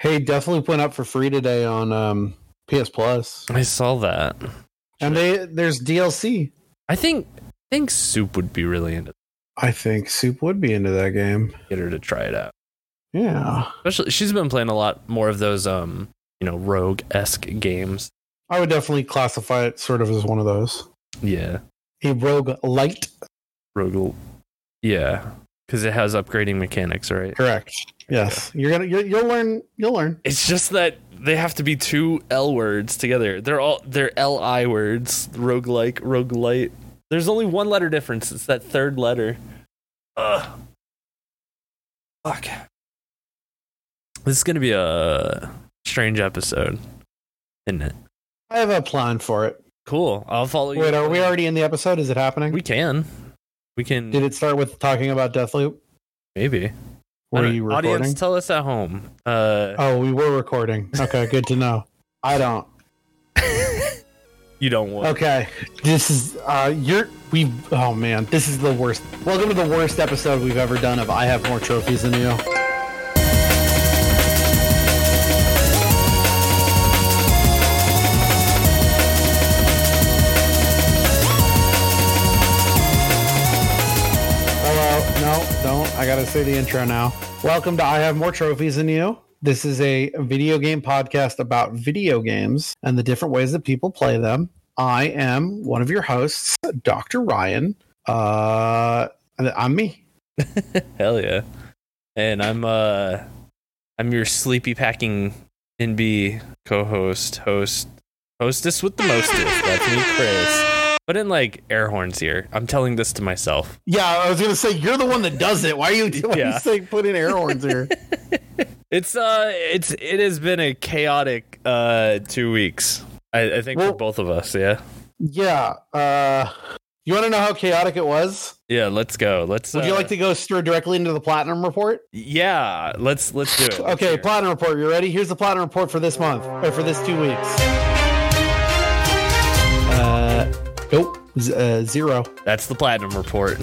Hey, definitely went up for free today on PS Plus. I saw that. And there's DLC. I think Soup would be really into that. I think Soup would be into that game. Get her to try it out. Yeah. Especially, she's been playing a lot more of those, rogue-esque games. I would definitely classify it sort of as one of those. Yeah. A rogue-lite. Yeah. Because it has upgrading mechanics, right? Correct. Yes. Yeah. You'll learn. It's just that they have to be two L words together. They're L-I words. Roguelike, roguelite. There's only one letter difference. It's that third letter. Ugh. Fuck. This is going to be a strange episode, isn't it? I have a plan for it. Cool. I'll follow you. Wait, are we already in the episode? Is it happening? We can. Did it start with talking about Deathloop? Maybe. Were you recording? Audience, tell us at home. Oh, we were recording. Okay, good to know. I don't. You don't want. Okay, this is Oh man, this is the worst. Welcome to the worst episode we've ever done of I Have More Trophies Than You. I gotta say the intro now. Welcome to I Have More Trophies Than You. This is a video game podcast about video games and the different ways that people play them. I am one of your hosts, Dr. Ryan. I'm me. Hell yeah. And I'm your sleepy packing NB co-host, hostess with the mostest. That's me, Chris. But in like air horns here, I'm telling this to myself. Yeah, I was gonna say you're the one that does it. Why are you saying put in air horns here? It has been a chaotic 2 weeks. I think for both of us. Yeah. Yeah. You want to know how chaotic it was? Yeah. Let's go. Would you like to go straight directly into the platinum report? Yeah. Let's do it. Okay. Platinum report. You ready? Here's the platinum report for this month or for this 2 weeks. Nope. Zero. That's the platinum report.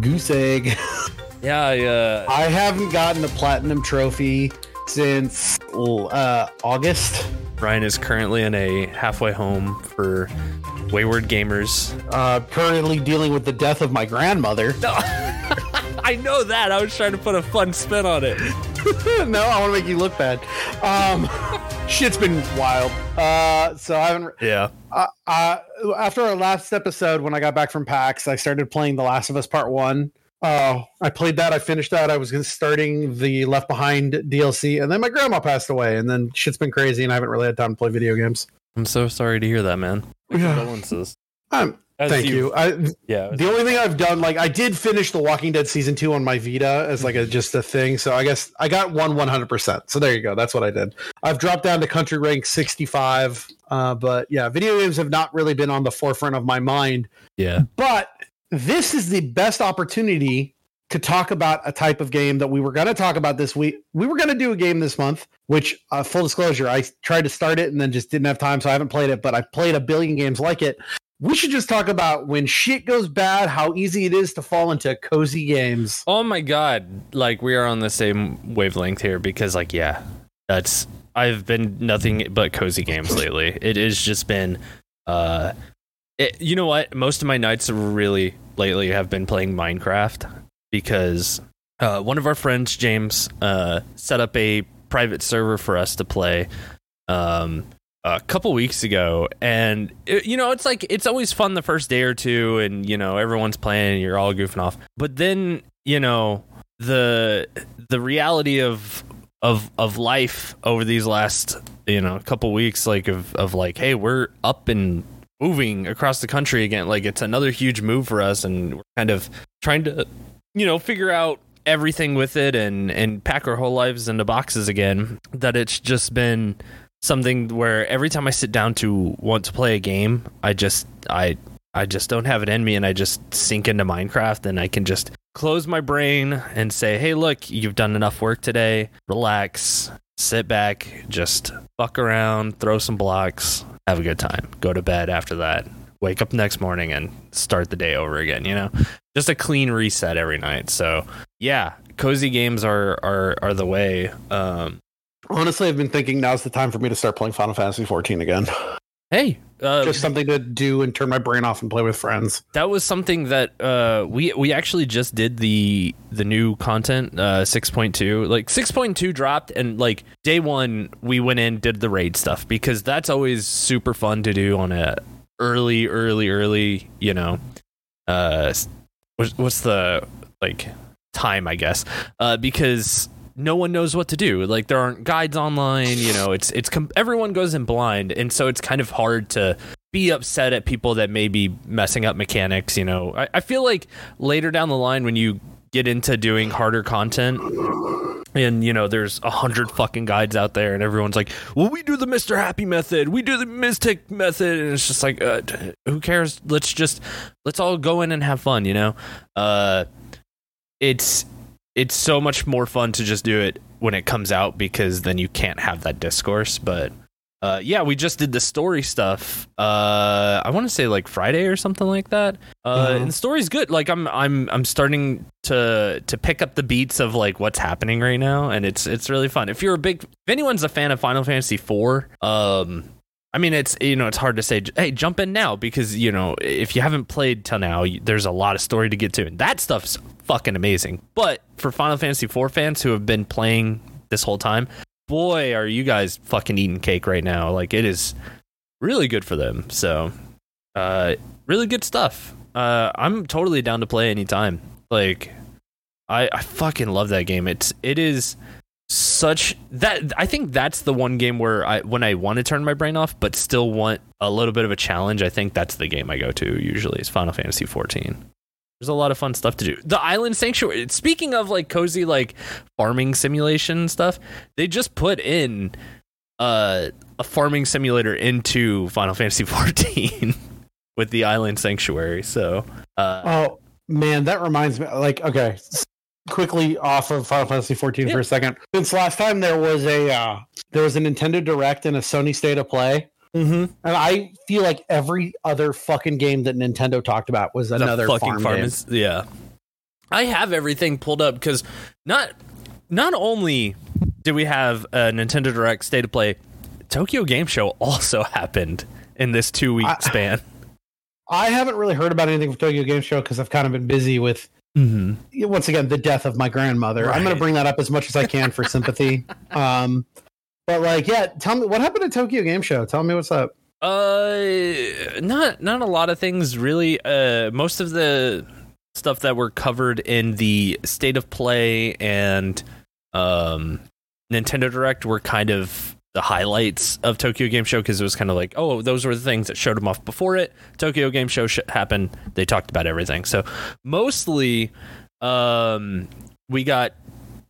Goose egg. Yeah. I haven't gotten a platinum trophy since August. Ryan is currently in a halfway home for wayward gamers. Currently dealing with the death of my grandmother. No. I know that. I was trying to put a fun spin on it. No, I want to make you look bad. Shit's been wild. So I haven't. Yeah. After our last episode, when I got back from PAX, I started playing The Last of Us Part 1. I played that. I finished that. I was starting the Left Behind DLC, and then my grandma passed away, and then shit's been crazy, and I haven't really had time to play video games. I'm so sorry to hear that, man. Condolences. Thank you. The only thing I've done, I did finish The Walking Dead Season 2 on my Vita as just a thing. So I guess I got 100%. So there you go. That's what I did. I've dropped down to country rank 65. But yeah, video games have not really been on the forefront of my mind. Yeah. But this is the best opportunity to talk about a type of game that we were going to talk about this week. We were going to do a game this month, which full disclosure, I tried to start it and then just didn't have time. So I haven't played it, but I played a billion games like it. We should just talk about when shit goes bad, how easy it is to fall into cozy games. Oh my God. We are on the same wavelength here because I've been nothing but cozy games lately. It has just been, you know what? Most of my nights really lately have been playing Minecraft because, one of our friends, James, set up a private server for us to play, a couple weeks ago, and it's always fun the first day or two, and everyone's playing and you're all goofing off, but then the reality of life over these last couple weeks hey, we're up and moving across the country again, it's another huge move for us, and we're kind of trying to figure out everything with it and pack our whole lives into boxes again, that it's just been something where every time I sit down to want to play a game, I just don't have it in me, and I just sink into Minecraft, and I can just close my brain and say, hey, look, you've done enough work today. Relax, sit back, just fuck around, throw some blocks, have a good time, go to bed after that, wake up next morning and start the day over again, just a clean reset every night. So yeah, cozy games are the way. Honestly, I've been thinking now's the time for me to start playing Final Fantasy XIV again. Hey, just something to do and turn my brain off and play with friends. That was something that we actually just did the new content 6.2. Like 6.2 dropped, and like day one we went in, did the raid stuff, because that's always super fun to do on a early, you know, what's the like time, I guess, because no one knows what to do. Like, there aren't guides online, you know, it's everyone goes in blind. And so it's kind of hard to be upset at people that may be messing up mechanics. You know, I feel like later down the line, when you get into doing harder content and, you know, there's 100 fucking guides out there and everyone's like, well, we do the Mr. Happy method. We do the Mystic method. And it's just like, who cares? Let's all go in and have fun. You know, it's so much more fun to just do it when it comes out, because then you can't have that discourse. But yeah, we just did the story stuff. I want to say like Friday or something like that. And the story's good. Like I'm starting to pick up the beats of like what's happening right now, and it's really fun. If you're if anyone's a fan of Final Fantasy IV, I mean, it's, you know, it's hard to say, hey, jump in now, because, you know, if you haven't played till now, there's a lot of story to get to, and that stuff's fucking amazing. But for Final Fantasy IV fans who have been playing this whole time, boy, are you guys fucking eating cake right now. Like, it is really good for them. So, really good stuff. I'm totally down to play anytime. Like, I fucking love that game. It is... such that I think that's the one game where when I want to turn my brain off but still want a little bit of a challenge, I think that's the game I go to usually, is Final Fantasy XIV. There's a lot of fun stuff to do. The Island Sanctuary, speaking of like cozy like farming simulation stuff, they just put in a farming simulator into Final Fantasy XIV with the Island Sanctuary. So oh man, that reminds me, like, okay, quickly off of Final Fantasy XIV for a second. Since last time, there was a Nintendo Direct and a Sony State of Play, and I feel like every other fucking game that Nintendo talked about was another fucking farm game. Yeah, I have everything pulled up because not only did we have a Nintendo Direct, State of Play, Tokyo Game Show also happened in this 2 week span. I haven't really heard about anything from Tokyo Game Show because I've kind of been busy with. Mm-hmm. Once again, the death of my grandmother. Right. I'm going to bring that up as much as I can for sympathy. But like, yeah, tell me what happened at Tokyo Game Show. Tell me what's up. Not a lot of things really. Most of the stuff that were covered in the State of Play and Nintendo Direct were kind of the highlights of Tokyo Game Show, because it was kind of like, oh, those were the things that showed them off before it. Tokyo Game Show happened. They talked about everything. So mostly we got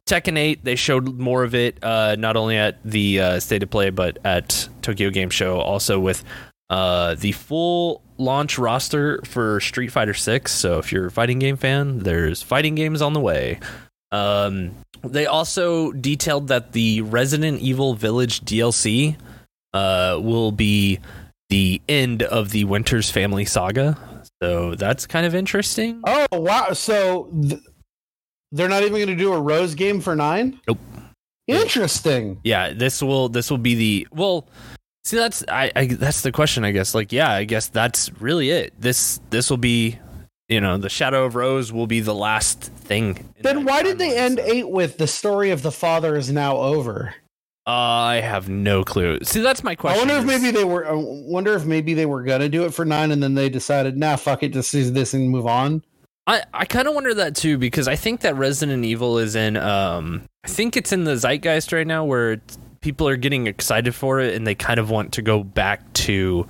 Tekken 8. They showed more of it, not only at the State of Play, but at Tokyo Game Show also, with the full launch roster for Street Fighter 6. So if you're a fighting game fan, there's fighting games on the way. They also detailed that the Resident Evil Village DLC will be the end of the Winters family saga. So that's kind of interesting. Oh, wow. So they're not even going to do a Rose game for 9? Nope. Interesting. Yeah, this will be the... Well, see, that's the question, I guess. Like, yeah, I guess that's really it. This will be... You know, the Shadow of Rose will be the last thing. Then why did they end 8 with the story of the father is now over? I have no clue. See, that's my question. I wonder if maybe they were gonna do it for 9, and then they decided, nah, fuck it, just do this and move on. I kind of wonder that too, because I think that Resident Evil is in. I think it's in the zeitgeist right now, where people are getting excited for it, and they kind of want to go back to.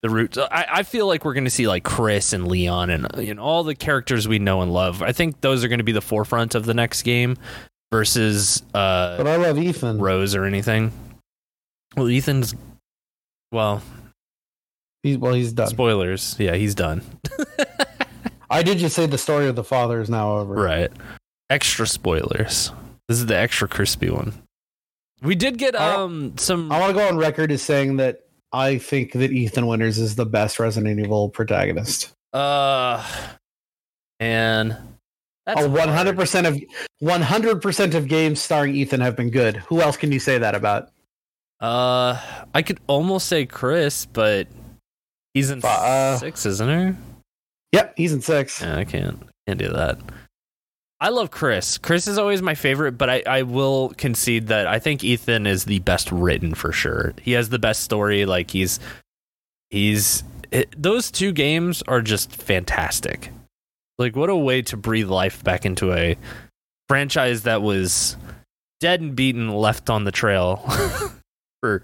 The roots. I feel like we're going to see like Chris and Leon and, you know, all the characters we know and love. I think those are going to be the forefront of the next game versus. But I love Ethan. Rose or anything. Well, Ethan's. Well, he's done. Spoilers. Yeah, he's done. I did just say the story of the father is now over. Right. Extra spoilers. This is the extra crispy one. We did get some. I want to go on record as saying that. I think that Ethan Winters is the best Resident Evil protagonist. And That's 100% of 100% of games starring Ethan have been good. Who else can you say that about? I could almost say Chris, but he's in 6, isn't he? Yep, he's in 6. Yeah, I can't do that. I love Chris. Chris is always my favorite, but I will concede that I think Ethan is the best written for sure. He has the best story. Like those two games are just fantastic. Like, what a way to breathe life back into a franchise that was dead and beaten, left on the trail for,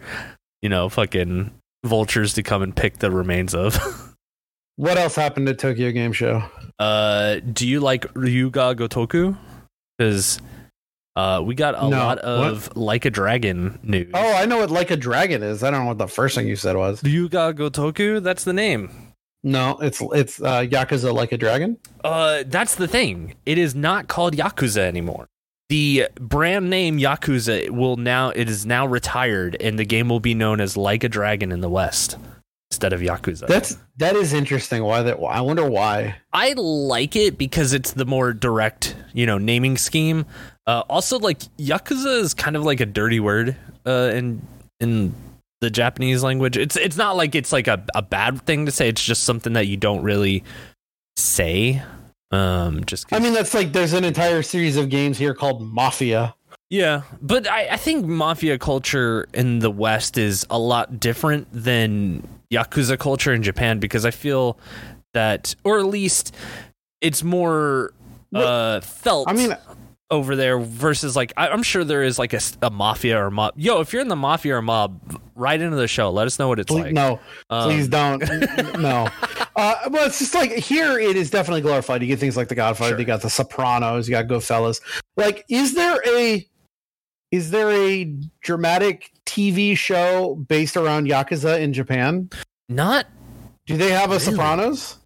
fucking vultures to come and pick the remains of. What else happened at Tokyo Game Show? Do you like Ryū ga Gotoku? Because we got lot of what? Like a Dragon news. Oh, I know what Like a Dragon is. I don't know what the first thing you said was. Ryū ga Gotoku? That's the name. No, it's Yakuza Like a Dragon. That's the thing. It is not called Yakuza anymore. The brand name Yakuza is now retired, and the game will be known as Like a Dragon in the West instead of Yakuza. That is interesting. I wonder why. I like it because it's the more direct, naming scheme. Also, like, Yakuza is kind of like a dirty word in the Japanese language. It's not like it's like a bad thing to say. It's just something that you don't really say. That's like there's an entire series of games here called Mafia. Yeah, but I think mafia culture in the West is a lot different than Yakuza culture in Japan, because I feel that, or at least it's more felt over there versus like, I'm sure there is like a mafia or mob. Yo, if you're in the mafia or mob, write into the show. Let us know what it's like. No, please don't. No. Well, it's just like here it is definitely glorified. You get things like The Godfather, sure. You got The Sopranos, you got Goodfellas. Like, is there a dramatic TV show based around Yakuza in Japan? Not. Do they have a really? Sopranos?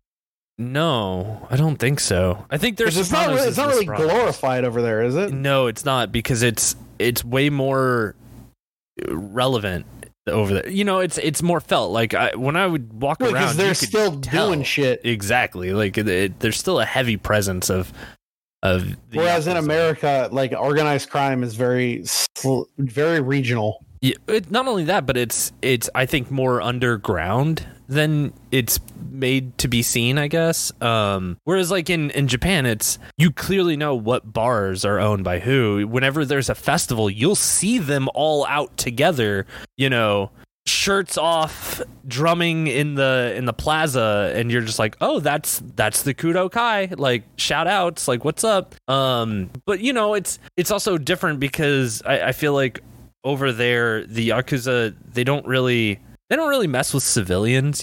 No, I don't think so. I think there's. It's not really glorified over there, is it? No, it's not, because it's way more relevant over there. It's more felt. Like when I would walk around, because they're still doing shit. Exactly. Like there's still a heavy presence of. Whereas in America, like, organized crime is very regional. Yeah, not only that, but it's I think more underground than it's made to be seen, I guess. Whereas like in Japan, it's, you clearly know what bars are owned by who. Whenever there's a festival, you'll see them all out together. Shirts off, drumming in the plaza, and you're just like, oh, that's the Kudokai, like, shout outs, like, what's up. But it's also different, because I feel like over there the Yakuza, they don't really mess with civilians.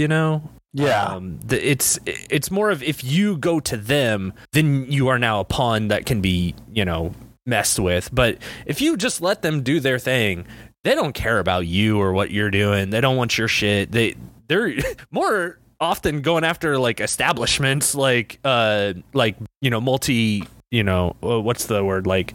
It's more of, if you go to them, then you are now a pawn that can be messed with. But if you just let them do their thing, they don't care about you or what you're doing. They don't want your shit. They're more often going after like establishments, what's the word?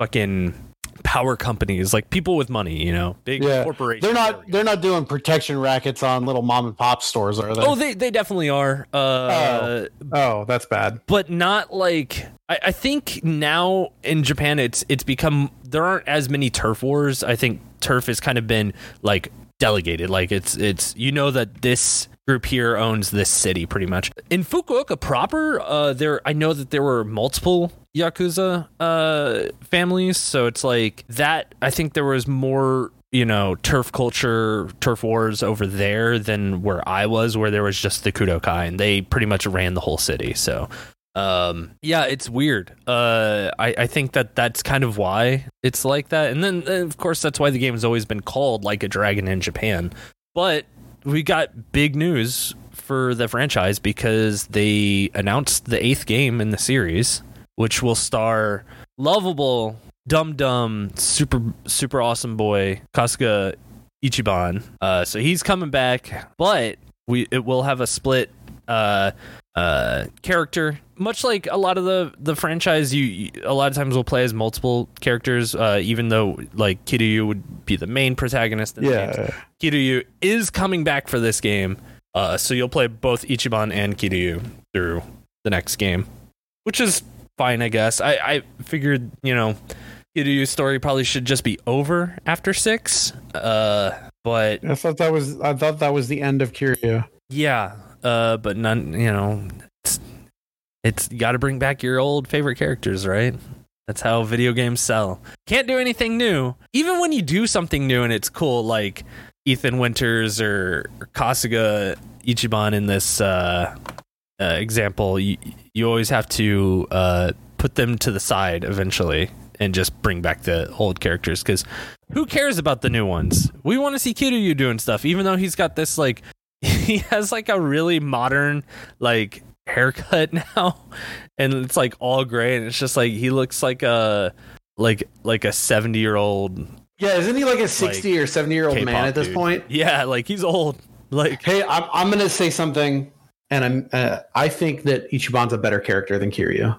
Fucking power companies, like people with money, big corporations. They're not doing protection rackets on little mom and pop stores, are they? Oh, they definitely are. Oh, that's bad. But not like, I think now in Japan it's become, there aren't as many turf wars. I think turf has kind of been like delegated. Like it's that this group here owns this city pretty much. In Fukuoka proper, I know that there were multiple Yakuza families, so it's like that. I think there was more turf culture, turf wars over there than where I was, where there was just the Kudokai and they pretty much ran the whole city. So it's weird. I think that's kind of why it's like that. And then of course that's why the game has always been called Like a Dragon in Japan. But we got big news for the franchise, because they announced the 8th game in the series, which will star lovable, dumb, super awesome boy Kasuga Ichiban. So he's coming back, but it will have a split character, much like a lot of the franchise. You a lot of times will play as multiple characters, even though like Kiryu would be the main protagonist in the games. Kiryu is coming back for this game, so you'll play both Ichiban and Kiryu through the next game, which is fine, I guess. I figured, you know, Kiryu's story probably should just be over after 6. But I thought that was the end of Kiryu. Yeah. But none, you know, it's you got to bring back your old favorite characters, right? That's how video games sell. Can't do anything new. Even when you do something new and it's cool, like Ethan Winters or Kasuga Ichiban in this example, you always have to put them to the side eventually and just bring back the old characters, because who cares about the new ones? We want to see Kiryu doing stuff, even though he's got this, like, he has like a really modern, like, haircut now, and it's like all gray, and it's just like he looks like a 70-year-old. Yeah, isn't he like a 60 or 70-year-old K-pop man at this dude. Point? Yeah, like he's old. Like, hey, I'm gonna say something, and I think that Ichiban's a better character than Kiryu.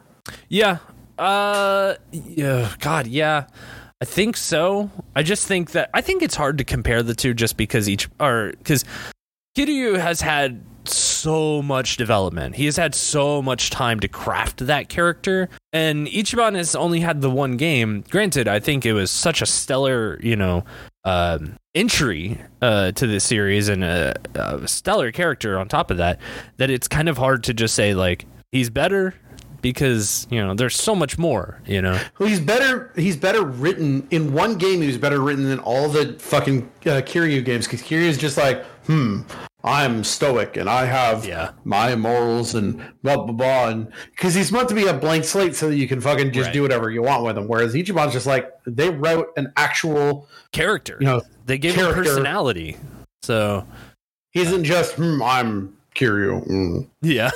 Yeah. Yeah. God. Yeah. I think so. I just think that it's hard to compare the two, just because Kiryu has had so much development. He has had so much time to craft that character, and Ichiban has only had the one game. Granted, I think it was such a stellar, you know, entry to this series, and a stellar character on top of that, that it's kind of hard to just say like he's better, because, you know, there's so much more, you know. Well, he's better written in one game. He was better written than all the fucking Kiryu games, because Kiryu's just like, I'm stoic, and I have my morals, and blah, blah, blah. And because he's meant to be a blank slate so that you can fucking just do whatever you want with him. Whereas Ichiban's just like, they wrote an actual character. You know, they gave him personality. So he isn't just, I'm Kiryu. Yeah.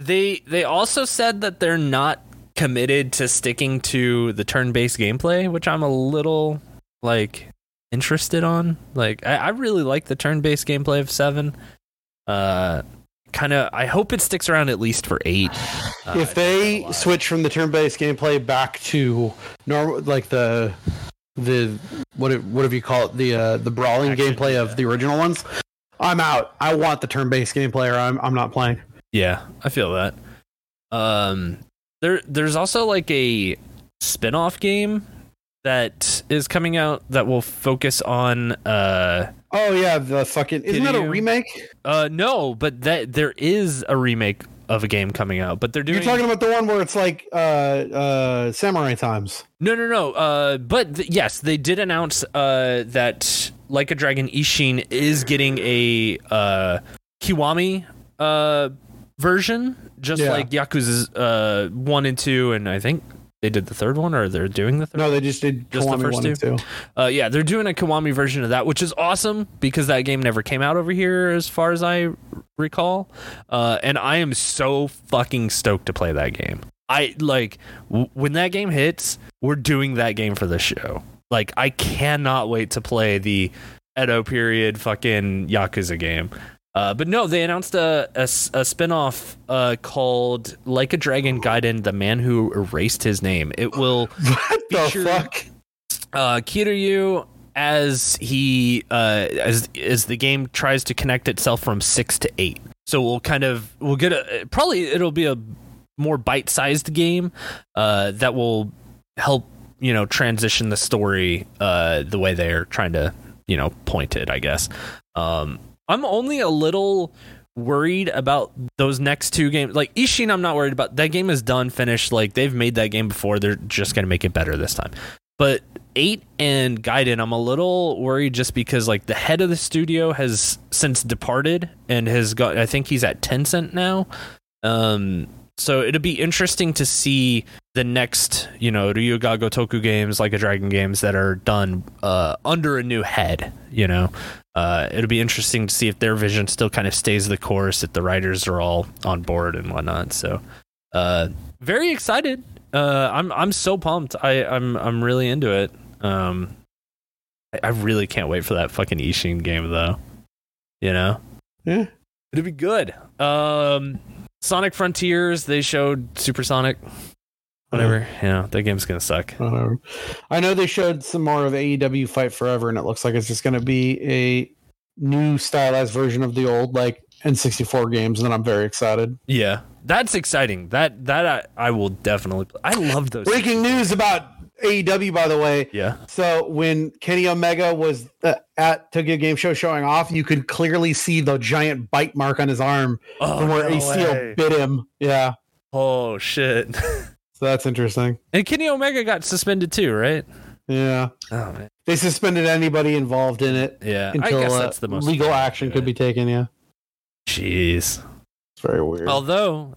They also said that they're not committed to sticking to the turn-based gameplay, which I'm a little, like, interested on. Like, I really like the turn-based gameplay of 7. I hope it sticks around at least for 8. If they switch from the turn-based gameplay back to normal, like the whatever you call it, the brawling action gameplay of the original ones, I'm out. I want the turn-based gameplay, or I'm not playing. Yeah, I feel that. There's also like a spin-off game that is coming out that will focus on isn't that a remake? No, but that there is a remake of a game coming out, but they're doing... You're talking about the one where it's like Samurai Times. No. Yes, they did announce that Like a Dragon Ishin is getting a Kiwami version, like Yakuza's 1 and 2, and I think they did the third one, or they're doing the third. No, they just did just Kiwami the first 1 and 2. They're doing a Kiwami version of that, which is awesome, because that game never came out over here, as far as I recall. And I am so fucking stoked to play that game. I like when that game hits. We're doing that game for the show. Like, I cannot wait to play the Edo period fucking Yakuza game. But no, they announced a spinoff called Like a Dragon Gaiden, The Man Who Erased His Name. It will feature Kiryu as he as the game tries to connect itself from 6 to 8. So we'll get it'll be a more bite-sized game that will help, you know, transition the story the way they're trying to, you know, point it, I guess. I'm only a little worried about those next two games. Like Ishin, I'm not worried about. That game is done, finished. Like, they've made that game before. They're just going to make it better this time. But 8 and Gaiden, I'm a little worried, just because, like, the head of the studio has since departed and has got, I think he's at Tencent now. So it'll be interesting to see the next, you know, Ryū ga Gotoku games, Like a Dragon games that are done under a new head, you know. It'll be interesting to see if their vision still kind of stays the course, if the writers are all on board and whatnot. So, very excited. I'm so pumped. I'm really into it. I really can't wait for that fucking Ishin game, though. You know, it'll be good. Sonic Frontiers. They showed Supersonic. Whatever. Yeah, that game's going to suck. Whatever. I know they showed some more of AEW Fight Forever, and it looks like it's just going to be a new stylized version of the old, like N64 games, and then I'm very excited. Yeah, that's exciting. That I will definitely play. I love those. Breaking news about AEW, by the way. Yeah. So when Kenny Omega was at Tokyo Game Show showing off, you could clearly see the giant bite mark on his arm from where a seal bit him. Yeah. Oh shit. So that's interesting. And Kenny Omega got suspended too, right? Yeah. Oh man. They suspended anybody involved in it. Yeah. Until I guess that's the most legal action could be taken. Yeah. Jeez. It's very weird. Although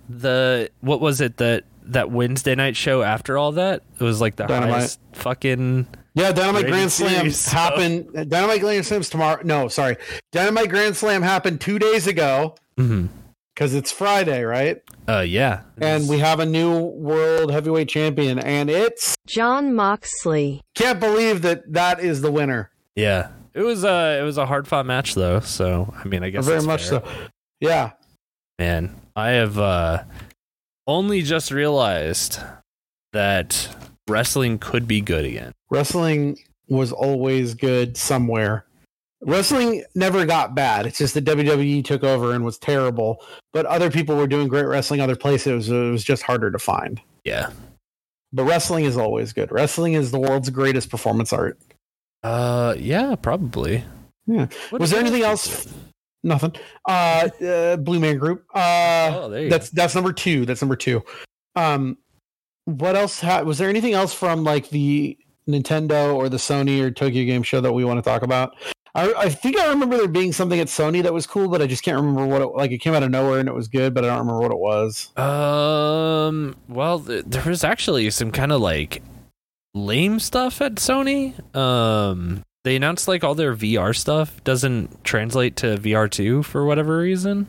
what was it that Wednesday night show after all that? It was like the highest fucking... Yeah, Dynamite Grand Slam happened... So. Dynamite Grand Slam's tomorrow... No, sorry. Dynamite Grand Slam happened 2 days ago. Mm-hmm. Because it's Friday, right? Yeah. And we have a new world heavyweight champion, and it's... Jon Moxley. Can't believe that is the winner. Yeah. It was a hard-fought match, though, so, I mean, I guess very much fair. So. Yeah. Man, I have... only just realized that wrestling could be good again. Wrestling was always good somewhere. Wrestling never got bad. It's just that WWE took over and was terrible. But other people were doing great wrestling other places. It was just harder to find. Yeah. But wrestling is always good. Wrestling is the world's greatest performance art. Yeah, probably. Yeah. Was there anything else? Nothing. Blue Man Group. That's number two. That's number two. What else? Was there anything else from like the Nintendo or the Sony or Tokyo Game Show that we want to talk about? I think I remember there being something at Sony that was cool, but I just can't remember what. It came out of nowhere and it was good, but I don't remember what it was. Well, there was actually some kind of like lame stuff at Sony. They announced like all their VR stuff doesn't translate to VR2 for whatever reason,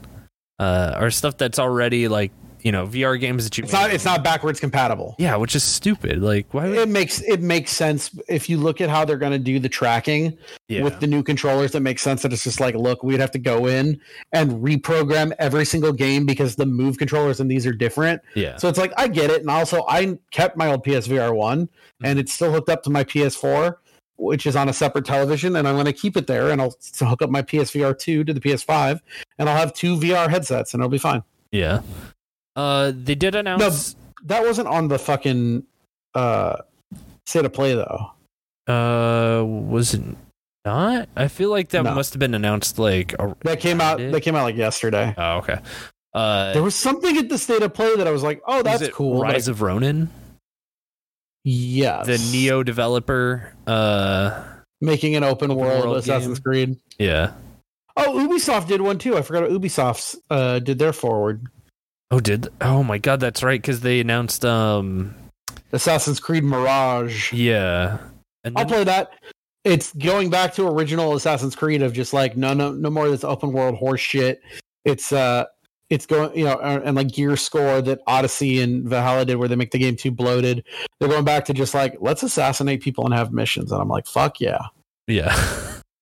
or stuff that's already like, you know, VR games that you. It's not backwards compatible. Yeah, which is stupid. Like, why? It makes sense if you look at how they're going to do the tracking with the new controllers. That makes sense that it's just like, look, we'd have to go in and reprogram every single game because the Move controllers and these are different. Yeah. So it's like, I get it, and also I kept my old PSVR 1, mm-hmm. and it's still hooked up to my PS4. Which is on a separate television, and I'm going to keep it there, and I'll hook up my PSVR 2 to the PS5, and I'll have two VR headsets, and it'll be fine. Yeah. They did announce... No, that wasn't on the fucking State of Play, though. Was it not? I feel like that must have been announced, like... That came out, like, yesterday. Oh, okay. There was something at the State of Play that I was like, oh, that's cool. Rise of Ronin? Yeah, the Neo developer making an open world Assassin's Creed. Yeah. Oh, Ubisoft did one too. I forgot Ubisoft's did their forward. Oh my god, that's right, because they announced Assassin's Creed Mirage. Yeah, and I'll play that. It's going back to original Assassin's Creed of just like no more of this open world horse shit. It's going, you know, and like Gear Score that Odyssey and Valhalla did, where they make the game too bloated. They're going back to just like, let's assassinate people and have missions, and I'm like, fuck yeah, yeah.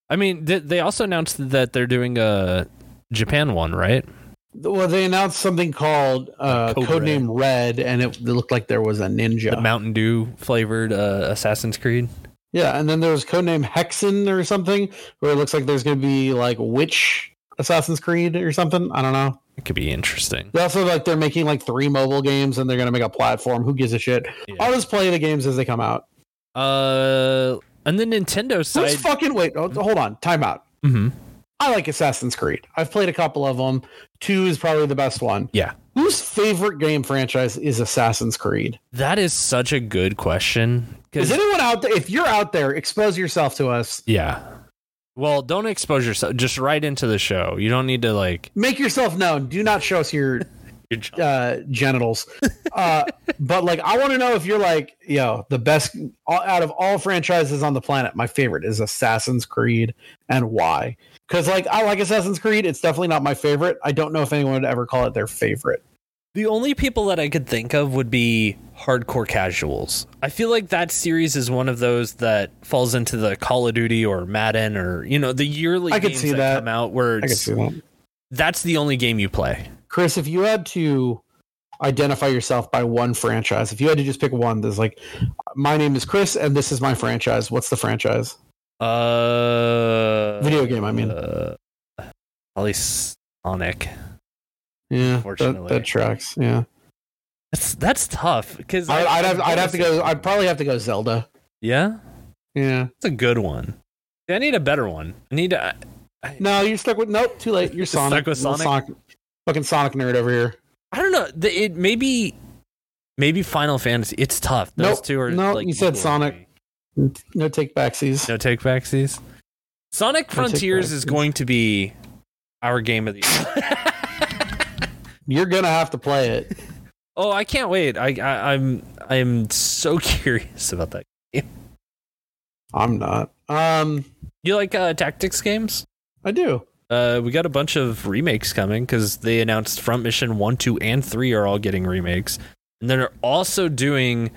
I mean, they also announced that they're doing a Japan one, right? Well, they announced something called Codename Red, and it looked like there was a ninja, the Mountain Dew flavored Assassin's Creed. Yeah, and then there was Codename Hexen or something, where it looks like there's going to be like witch Assassin's Creed or something. I don't know. It could be interesting. They also like they're making like 3 mobile games and they're gonna make a platform. Who gives a shit? Yeah. I'll just play the games as they come out. And the Nintendo side. Let's fucking wait. Oh, hold on. Time out. Mm-hmm. I like Assassin's Creed. I've played a couple of them. 2 is probably the best one. Yeah. Whose favorite game franchise is Assassin's Creed? That is such a good question. Is anyone out there? If you're out there, expose yourself to us. Yeah. Well, don't expose yourself. Just write into the show. You don't need to like make yourself known. Do not show us your, genitals. But like, I want to know if you're like, yo, the best out of all franchises on the planet. My favorite is Assassin's Creed, and why? Because like, I like Assassin's Creed. It's definitely not my favorite. I don't know if anyone would ever call it their favorite. The only people that I could think of would be hardcore casuals. I feel like that series is one of those that falls into the Call of Duty or Madden or, you know, the yearly games that come out where it's, that's the only game you play. Chris, if you had to identify yourself by one franchise, if you had to just pick one that's like, my name is Chris and this is my franchise. What's the franchise? Video game, I mean. At least Sonic. Yeah, unfortunately, that tracks. Yeah, that's tough because I'd have to go. I'd probably have to go Zelda. Yeah, yeah, it's a good one. I need a better one. No, you're stuck with nope. Too late. You're Sonic. Stuck with Sonic? Sonic. Fucking Sonic nerd over here. I don't know. It maybe Final Fantasy. It's tough. Those two are like, you said Sonic. No take backsies. No take backsies. Sonic Frontiers is going to be our game of the year. You're gonna have to play it. Oh, I can't wait. I'm so curious about that game. I'm not. You like tactics games? I do. We got a bunch of remakes coming because they announced Front Mission 1, 2, and 3 are all getting remakes. And they're also doing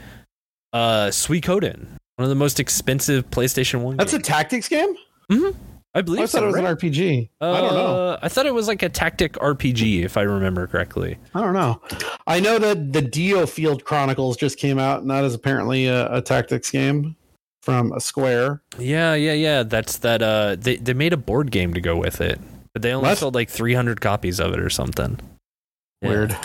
Suikoden, one of the most expensive PlayStation 1 games. That's a tactics game? Mm-hmm. I believe so. I thought it was an RPG. I don't know. I thought it was like a tactic RPG, if I remember correctly. I don't know. I know that the Dio Field Chronicles just came out, and that is apparently a tactics game from a Square. Yeah. That's that. They made a board game to go with it, but they only sold like 300 copies of it or something. Yeah. Weird.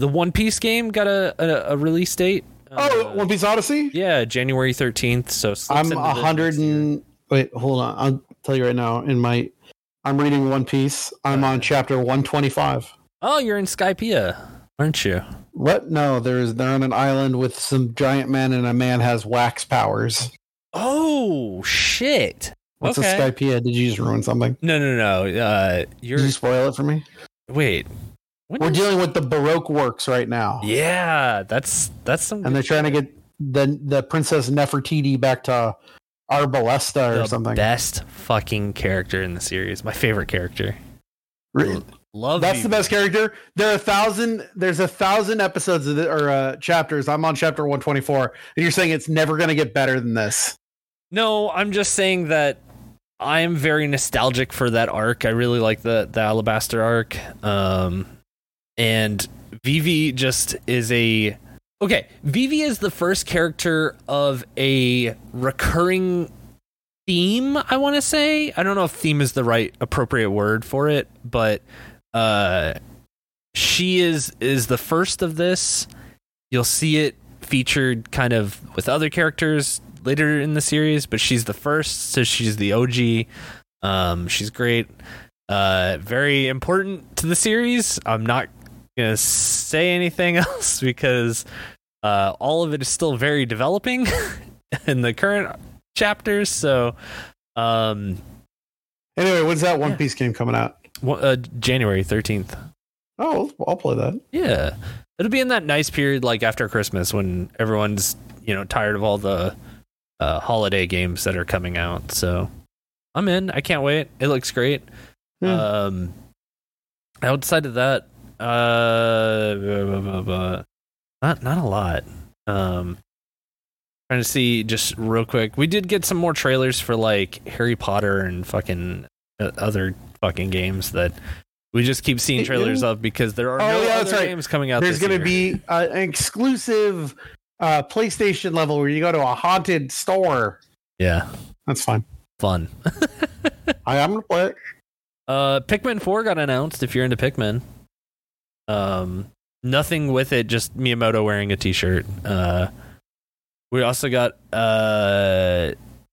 The One Piece game got a release date. One Piece Odyssey. Yeah, January 13th. So I'm 100. Wait, hold on. I'll tell you right now. I'm reading One Piece. I'm on chapter 125. Oh, you're in Skypiea, aren't you? What? No, they're on an island with some giant men, and a man has wax powers. Oh shit! What's a Skypiea? Did you just ruin something? No. Did you spoil it for me? Wait, we're dealing with the Baroque works right now. Yeah, that's some. And they're trying to get the Princess Nefertiti back to Arbalesta or something. Best fucking character in the series. My favorite character. Really? Love that's Vivi. The best character. There's a thousand episodes of chapters. I'm on chapter 124, and you're saying it's never going to get better than this? No, I'm just saying that I am very nostalgic for that arc. I really like the Alabaster arc, and Vivi just is Vivi is the first character of a recurring theme. I want to say, I don't know if theme is the right appropriate word for it, but. She is the first of this. You'll see it featured kind of with other characters later in the series, but she's the first, so she's the OG. She's great. Very important to the series. I'm not gonna say anything else because all of it is still very developing in the current chapters. So, anyway, when's that One Piece game coming out? January 13th. Oh, I'll play that. Yeah, it'll be in that nice period, like after Christmas, when everyone's tired of all the holiday games that are coming out. So I'm in. I can't wait. It looks great. Yeah. Outside of that, not a lot. Trying to see just real quick. We did get some more trailers for like Harry Potter and fucking other fucking games that we just keep seeing trailers of because there are other games coming out. There's going to be an exclusive PlayStation level where you go to a haunted store. Yeah, that's fun. I'm gonna play it. Pikmin 4 got announced. If you're into Pikmin, nothing with it, just Miyamoto wearing a t-shirt. We also got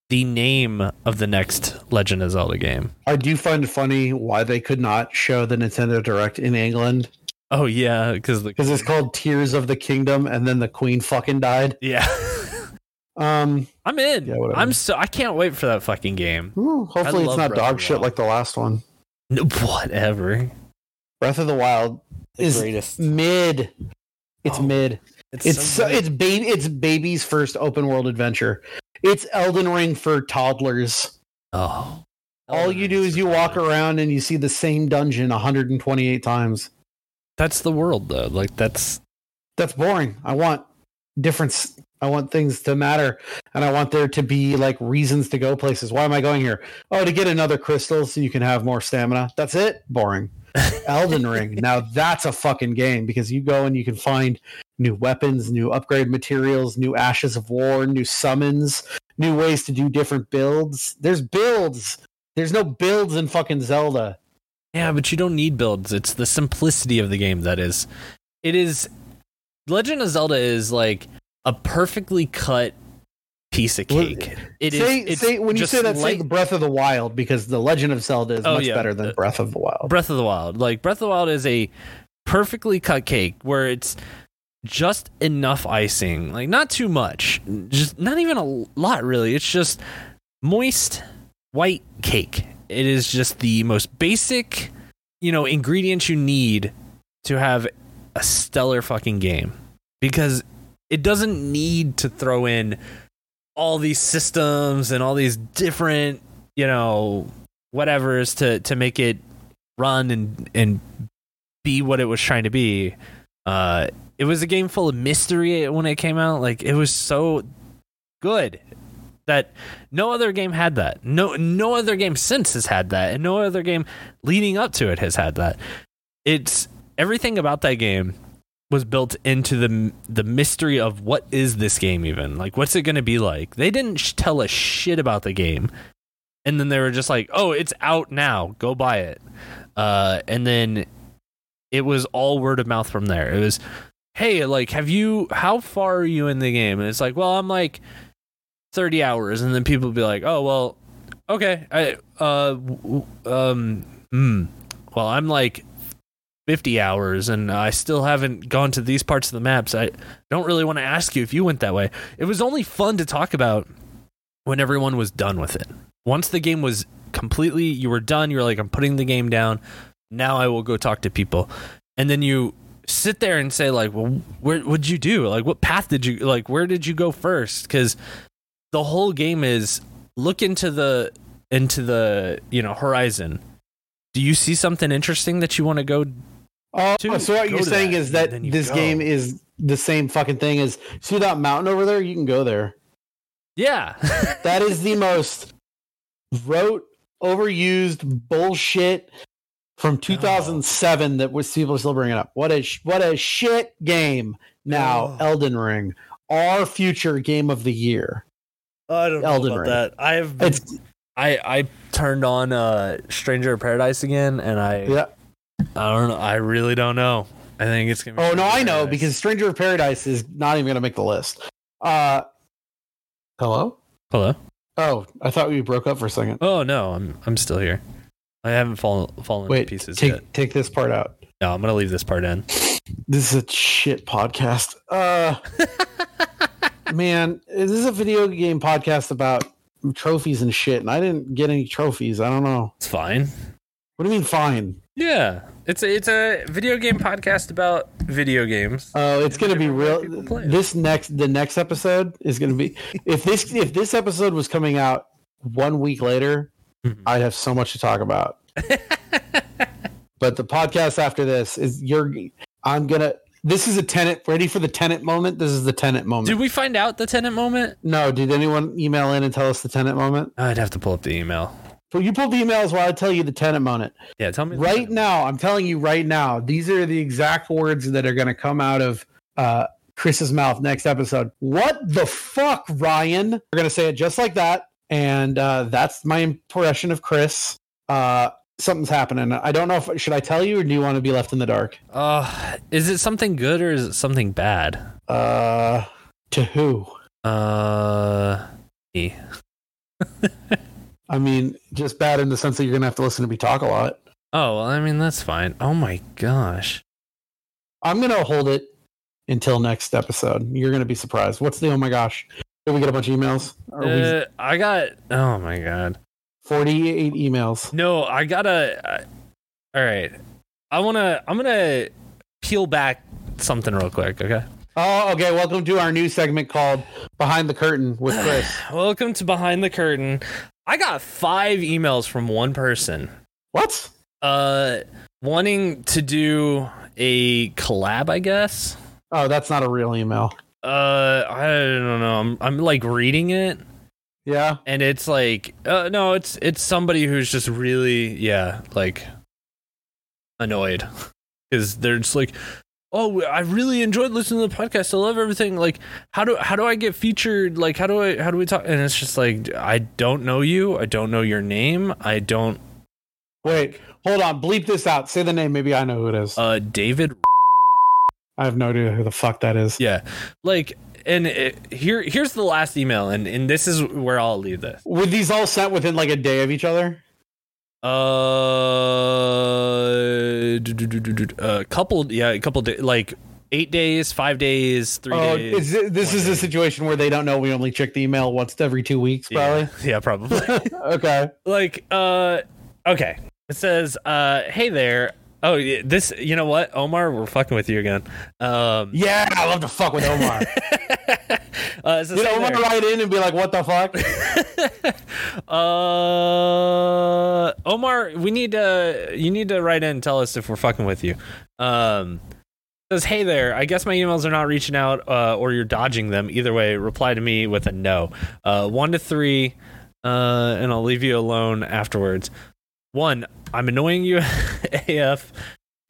the name of the next Legend of Zelda game. I do find it funny why they could not show the Nintendo Direct in England. Oh yeah, because it's called Tears of the Kingdom, and then the Queen fucking died. Yeah. I'm in. Yeah, I can't wait for that fucking game. Ooh, hopefully it's not dog shit like the last one. No, whatever. Breath of the Wild is greatest. Mid. It's mid. It's baby's first open world adventure. It's Elden Ring for toddlers. Oh. All you do is you walk around and you see the same dungeon 128 times. That's the world though. Like that's boring. I want difference. I want things to matter, and I want there to be like reasons to go places. Why am I going here? Oh, to get another crystal so you can have more stamina. That's it. Boring. Elden Ring. Now that's a fucking game, because you go and you can find new weapons, new upgrade materials, new ashes of war, new summons, new ways to do different builds. There's no builds in fucking Zelda. Yeah, but you don't need builds. It's the simplicity of the game that is. It is. Legend of Zelda is like a perfectly cut piece of cake. When you say that, say Breath of the Wild, because the Legend of Zelda is much better than Breath of the Wild. Breath of the Wild. Like, Breath of the Wild is a perfectly cut cake where it's just enough icing. Like, not too much. Just not even a lot, really. It's just moist, white cake. It is just the most basic, you know, ingredients you need to have a stellar fucking game, because it doesn't need to throw in all these systems and all these different, you know, whatevers to make it run and be what it was trying to be. It was a game full of mystery when it came out. Like, it was so good that no other game had that. No other game since has had that, and no other game leading up to it has had that. It's everything about that game was built into the mystery of what is this game even? Like, what's it going to be like? They didn't tell a shit about the game. And then they were just like, oh, it's out now. Go buy it. And then it was all word of mouth from there. It was, hey, like, how far are you in the game? And it's like, well, I'm like 30 hours. And then people would be like, oh, well, okay. Well, I'm like 50 hours and I still haven't gone to these parts of the maps. I don't really want to ask you if you went that way. It was only fun to talk about when everyone was done with it. Once the game was completely, you were done. You were like, I'm putting the game down. Now I will go talk to people. And then you sit there and say like, well, what'd you do? Like, what path did you, like, where did you go first? 'Cause the whole game is look into the, you know, horizon. Do you see something interesting that you want to go? Oh, so what you're saying is that this game is the same fucking thing as, see that mountain over there? You can go there. Yeah. That is the most rote, overused bullshit from 2007 that was, people are still bringing up. What a shit game now. Elden Ring, our future game of the year. I don't know about that. I turned on Stranger of Paradise again, and I don't know. I really don't know. I think it's gonna be I know, because Stranger of Paradise is not even gonna make the list. Hello? Oh, I thought we broke up for a second. Oh no, I'm still here. I haven't fallen to pieces yet. Take this part out. No, I'm gonna leave this part in. This is a shit podcast. Man, this is a video game podcast about trophies and shit, and I didn't get any trophies. I don't know. It's fine. What do you mean fine? Yeah, it's a video game podcast about video games. Oh, it's gonna be real. The next episode is gonna be if this episode was coming out 1 week later, I'd have so much to talk about. But the podcast after this is This is a Tenet. Ready for the Tenet moment? This is the Tenet moment. Did we find out the Tenet moment? No. Did anyone email in and tell us the Tenet moment? I'd have to pull up the email. Well, you pull the emails while I tell you the Tenet moment. Yeah, tell me. Right now, I'm telling you right now, these are the exact words that are going to come out of Chris's mouth next episode. What the fuck, Ryan? We're going to say it just like that. And that's my impression of Chris. Something's happening. I don't know if should I tell you, or do you want to be left in the dark? Is it something good or is it something bad? To who? Me. I mean, just bad in the sense that you're gonna have to listen to me talk a lot. Oh, well, I mean, that's fine. Oh my gosh, I'm gonna hold it until next episode. You're gonna be surprised. What's the oh my gosh? Did we get a bunch of emails? I got oh my god. 48 emails. No, I gotta. All right, I'm gonna peel back something real quick. Okay. Oh, okay. Welcome to our new segment called Behind the Curtain with Chris. Welcome to Behind the Curtain. I got 5 emails from one person. What? Wanting to do a collab, I guess. Oh, that's not a real email. I don't know. I'm like reading it. Yeah, and it's like, no, it's somebody who's just really, like annoyed, because they're just like, oh, I really enjoyed listening to the podcast. I love everything. Like, how do I get featured? Like, how do we talk? And it's just like, I don't know you. I don't know your name. I don't Wait, hold on. Bleep this out. Say the name. Maybe I know who it is. David. I have no idea who the fuck that is. Yeah. Like, and here's the last email, and this is where I'll leave this. Were these all sent within like a day of each other? A couple days, like 8 days, 5 days, 3 days. This is a situation where they don't know. We only check the email once every 2 weeks, probably. Yeah probably. Okay. Like, okay. It says, hey there. Oh, this, you know what, Omar, we're fucking with you again. Yeah, I love to fuck with Omar. You know, Omar write in and be like, what the fuck? Omar, you need to write in and tell us if we're fucking with you. Says, hey there, I guess my emails are not reaching out, or you're dodging them. Either way, reply to me with a no. 1 to 3, and I'll leave you alone afterwards. 1, I'm annoying you AF,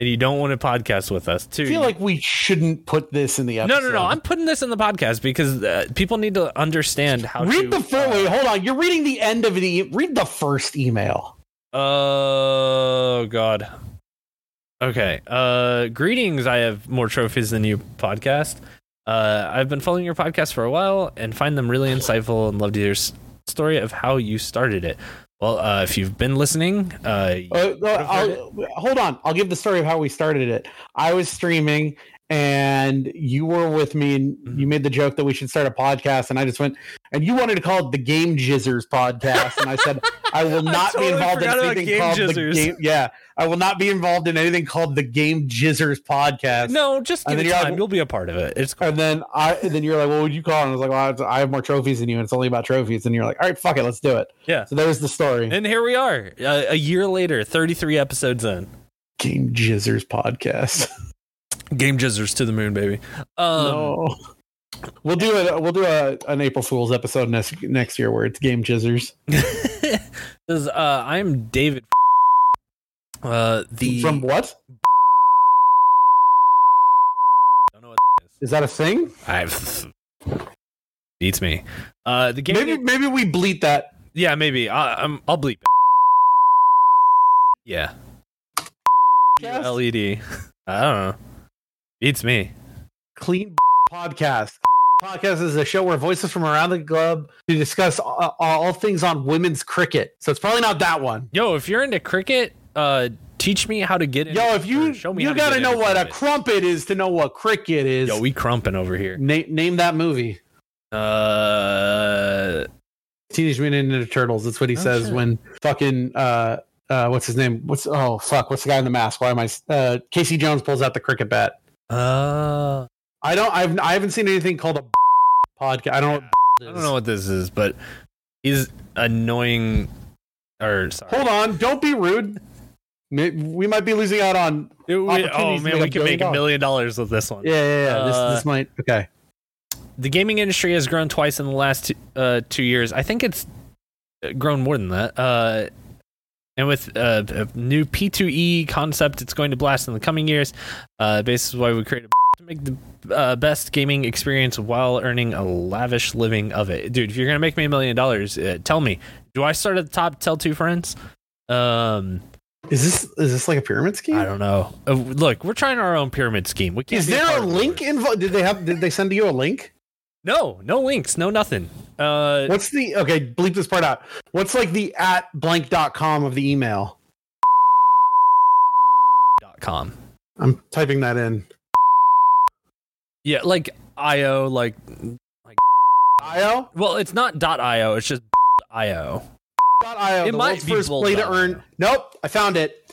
and you don't want to podcast with us. 2, I feel like we shouldn't put this in the episode. No. I'm putting this in the podcast because people need to understand how. Wait, hold on. You're reading the end of the. Read the first email. Oh God. Okay. Greetings. I have more trophies than you. Podcast. I've been following your podcast for a while and find them really insightful and love to hear story of how you started it. Well, if you've been listening, hold on. I'll give the story of how we started it. I was streaming and you were with me and you made the joke that we should start a podcast. And I just went, and you wanted to call it the Game Jizzers podcast. And I said, I will not be involved in anything called the Game. Yeah. I will not be involved in anything called the Game Jizzers podcast. No, just give it time. You'll be a part of it. It's cool. And then you're like, what would you call it? And I was like, well, I have more trophies than you, and it's only about trophies. And you're like, all right, fuck it, let's do it. Yeah. So there's the story. And here we are, a year later, 33 episodes in. Game Jizzers podcast. Game Jizzers to the moon, baby. No. We'll do an April Fool's episode next year where it's Game Jizzers. I'm David. From what? Don't know what that is. Is that a thing? Beats me. The game. Maybe we bleep that. Yeah, maybe. I'll bleep. Yeah. Yes. LED. I don't know. Beats me. Clean podcast. Podcast is a show where voices from around the globe to discuss all things on women's cricket. So it's probably not that one. Yo, if you're into cricket. Teach me how to get in. Yo, if you show me, you gotta know what a crumpet is to know what cricket is. Yo, we crumping over here. Name that movie. Teenage Mutant Ninja Turtles. That's what he says when fucking what's his name? What's the guy in the mask? Why am I? Casey Jones pulls out the cricket bat. I haven't seen anything called a podcast. I don't know what this is, but he's annoying. Or sorry. Hold on! Don't be rude. We might be losing out on. We can make $1 million with this one. Yeah. This might. Okay. The gaming industry has grown twice in the last 2 years. I think it's grown more than that. And with a new P2E concept, it's going to blast in the coming years. This is why we created to make the best gaming experience while earning a lavish living of it. Dude, if you're gonna make me $1 million, tell me. Do I start at the top? Tell 2 friends. Is this like a pyramid scheme? I don't know. Look, we're trying our own pyramid scheme. We can't. Is there a link involved? Did they send you a link? No links. No nothing. What's the? Okay, bleep this part out. What's like the @blank.com of the email? .com. I'm typing that in. Yeah, like IO, like IO. Well, it's not .io. It's just. .io. It might be first play to earn. Nope, I found it.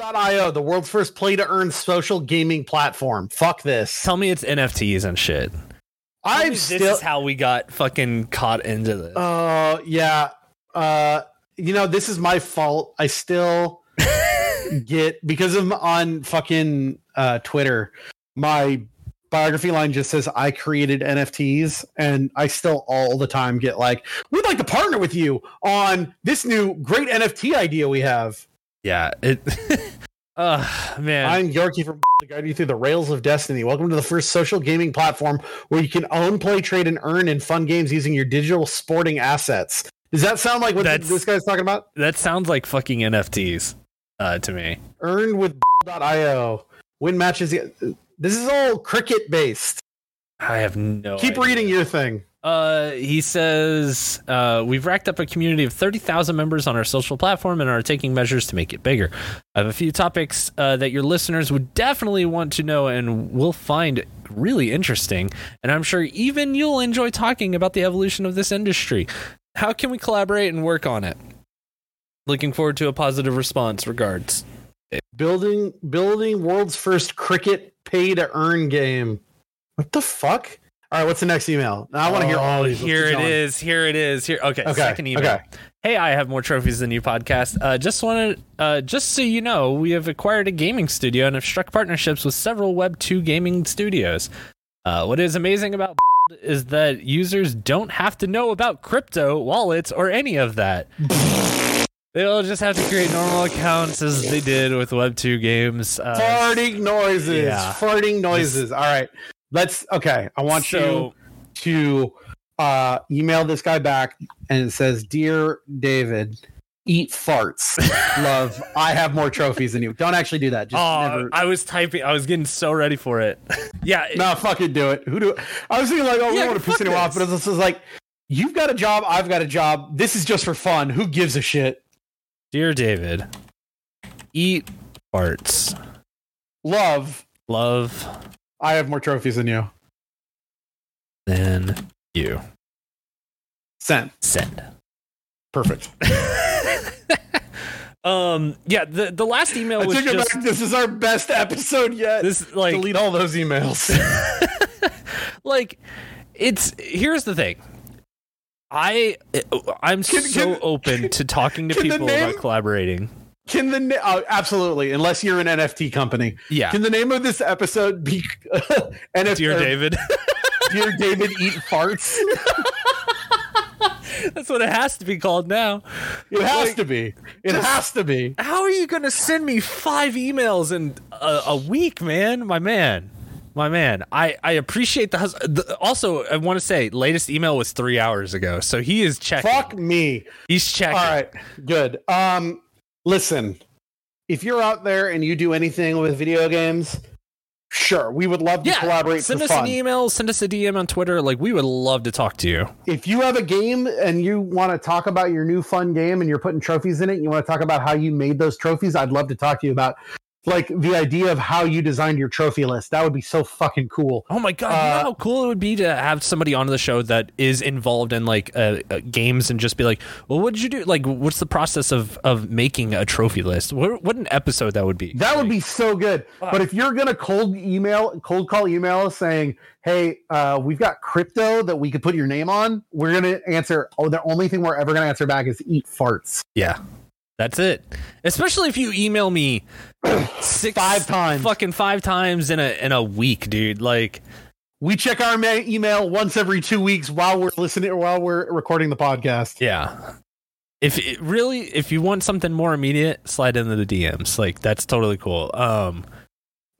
.io, the world's first play to earn social gaming platform. Fuck this. Tell me it's NFTs and shit. This is how we got fucking caught into this. Oh yeah. You know, this is my fault. I still get because I'm on fucking Twitter. My biography line just says I created NFTs, and I still all the time get like, we'd like to partner with you on this new great NFT idea we have. Yeah, it. Man, I'm Yorkie from to guide you through the rails of destiny. Welcome to the first social gaming platform where you can own, play, trade, and earn in fun games using your digital sporting assets. Does that sound like what this guy's talking about? That sounds like fucking NFTs to me. Earned with .io. Win matches. This is all cricket based. I have no Keep idea. Reading your thing. He says, we've racked up a community of 30,000 members on our social platform and are taking measures to make it bigger. I have a few topics that your listeners would definitely want to know and will find really interesting. And I'm sure even you'll enjoy talking about the evolution of this industry. How can we collaborate and work on it? Looking forward to a positive response. Regards. Building world's first cricket pay to earn game. What the fuck? All right, what's the next email? I want to hear all these. Here it is. Okay, second email. Okay. Hey, I have more trophies than you, podcast. Just so you know, we have acquired a gaming studio and have struck partnerships with several Web 2 gaming studios. What is amazing about is that users don't have to know about crypto, wallets, or any of that. They'll just have to create normal accounts as they did with Web 2 games. Farting noises. All right. I want you to email this guy back, and it says, "Dear David, eat farts. Love, I have more trophies than you." Don't actually do that. Just never. I was typing. I was getting so ready for it. Yeah. No, fucking do it. I was thinking like, we don't want to piss anyone off, but this is like, you've got a job. I've got a job. This is just for fun. Who gives a shit? Dear David, eat farts. Love. I have more trophies than you. Send. Perfect. The last email was just... Back. This is our best episode yet. This, like, delete all those emails. Here's the thing. I'm open to talking to people about collaborating. Absolutely, unless you're an NFT company. Yeah. Can the name of this episode be NFT? Dear David. Dear David, eat farts. That's what it has to be called now. It has to be. How are you going to send me 5 emails in a week, man? My man. I appreciate the also, I want to say, latest email was 3 hours ago, so he is checking. Fuck me. He's checking. All right, good. Listen, if you're out there and you do anything with video games, sure, we would love to collaborate. Send us an email, send us a DM on Twitter. Like, we would love to talk to you. If you have a game and you want to talk about your new fun game and you're putting trophies in it, and you want to talk about how you made those trophies, I'd love to talk to you about like the idea of how you designed your trophy list. That would be so fucking cool. Oh my god, you know how cool it would be to have somebody on the show that is involved in like games and just be like, well, what did you do? Like, what's the process of making a trophy list? What an episode that would be. That would be so good. Wow. But if you're gonna cold call email saying, hey, we've got crypto that we could put your name on, we're gonna answer. Oh, the only thing we're ever gonna answer back is eat farts. Yeah. That's it. Especially if you email me 5 times in a week, dude. Like, we check our email once every 2 weeks while we're recording the podcast. Yeah. If you want something more immediate, slide into the DMs. Like, that's totally cool.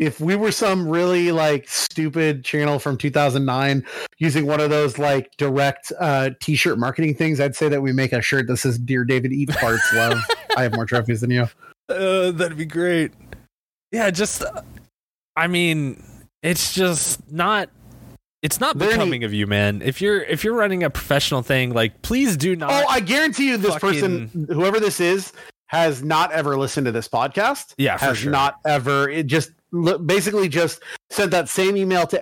If we were some really like stupid channel from 2009 using one of those like direct t-shirt marketing things, I'd say that we make a shirt that says "Dear David, eat farts, love. I have more trophies than you." That'd be great. Yeah, just I mean, it's just not. It's not becoming of you, man. If you're running a professional thing, like, please do not. Oh, I guarantee you, this person, whoever this is, has not ever listened to this podcast. Yeah, has not ever. It just. Basically just sent that same email to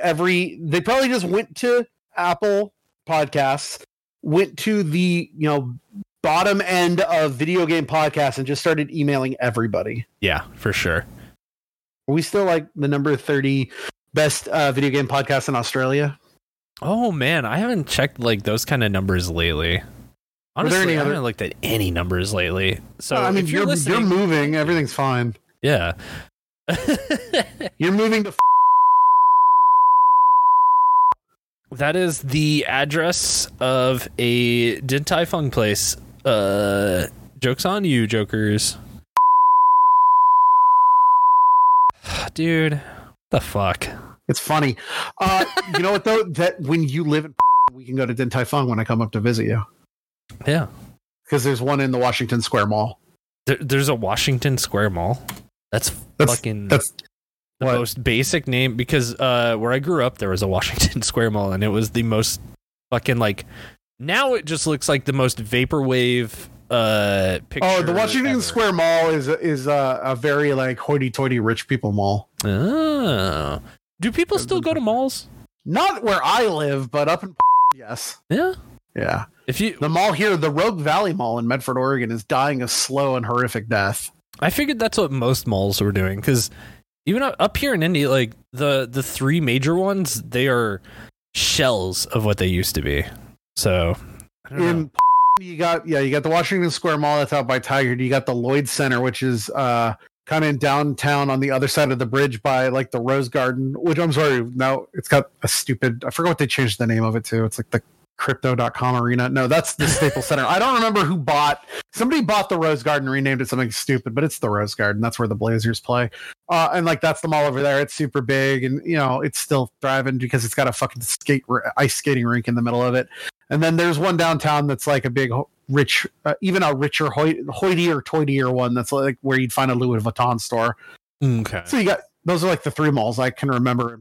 they probably just went to Apple Podcasts, went to the bottom end of video game podcasts, and just started emailing everybody. Yeah, for sure. Are we still like the number 30 best video game podcasts in Australia? Oh man, I haven't checked like those kind of numbers lately. Honestly, I haven't looked at any numbers lately. So well, I mean, if you're moving, everything's fine. Yeah. You're moving to that is the address of a Din Tai Fung place. Joke's on you, jokers. Dude, what the fuck? It's funny. You know what though? That when you live in, we can go to Din Tai Fung when I come up to visit you. Yeah, because there's one in the Washington Square Mall. There's a Washington Square Mall. That's the most basic name, because where I grew up, there was a Washington Square Mall, and it was the most fucking, like, now it just looks like the most vaporwave picture. Oh, the Washington ever. Square Mall is a very, like, hoity-toity rich people mall. Oh. Do people still go to malls? Not where I live, but up in yes. Yeah. Yeah. The mall here, the Rogue Valley Mall in Medford, Oregon, is dying a slow and horrific death. I figured that's what most malls were doing, because even up here in Indy, like the three major ones, they are shells of what they used to be. So I don't know. You got the Washington Square Mall that's out by Tiger. You got the Lloyd Center, which is kind of in downtown on the other side of the bridge by like the Rose Garden, which I'm sorry, no, it's got a stupid, I forgot what they changed the name of it to. It's like the Crypto.com Arena. No, that's the Staples Center. I don't remember who somebody bought the Rose Garden, renamed it something stupid, but it's the Rose Garden. That's where the Blazers play. And like, that's the mall over there. It's super big, and you know, it's still thriving because it's got a fucking ice skating rink in the middle of it. And then there's one downtown that's like a big rich, even a richer hoity-toityer one. That's like where you'd find a Louis Vuitton store. Okay. So you got, those are like the three malls I can remember.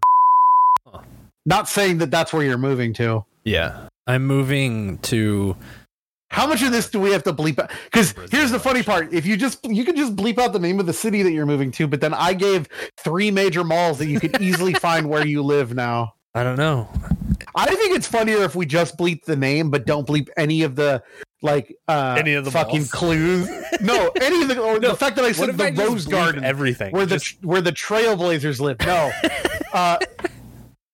Huh. Not saying that that's where you're moving to. Yeah. I'm moving to. How much of this do we have to bleep out? Because here's the funny part. If you can just bleep out the name of the city that you're moving to, but then I gave three major malls that you could easily find where you live now. I don't know. I think it's funnier if we just bleep the name, but don't bleep any of the any of the fucking malls? Clues. No, any of the the fact that I said the Rose Garden, everything where the Trailblazers live. No,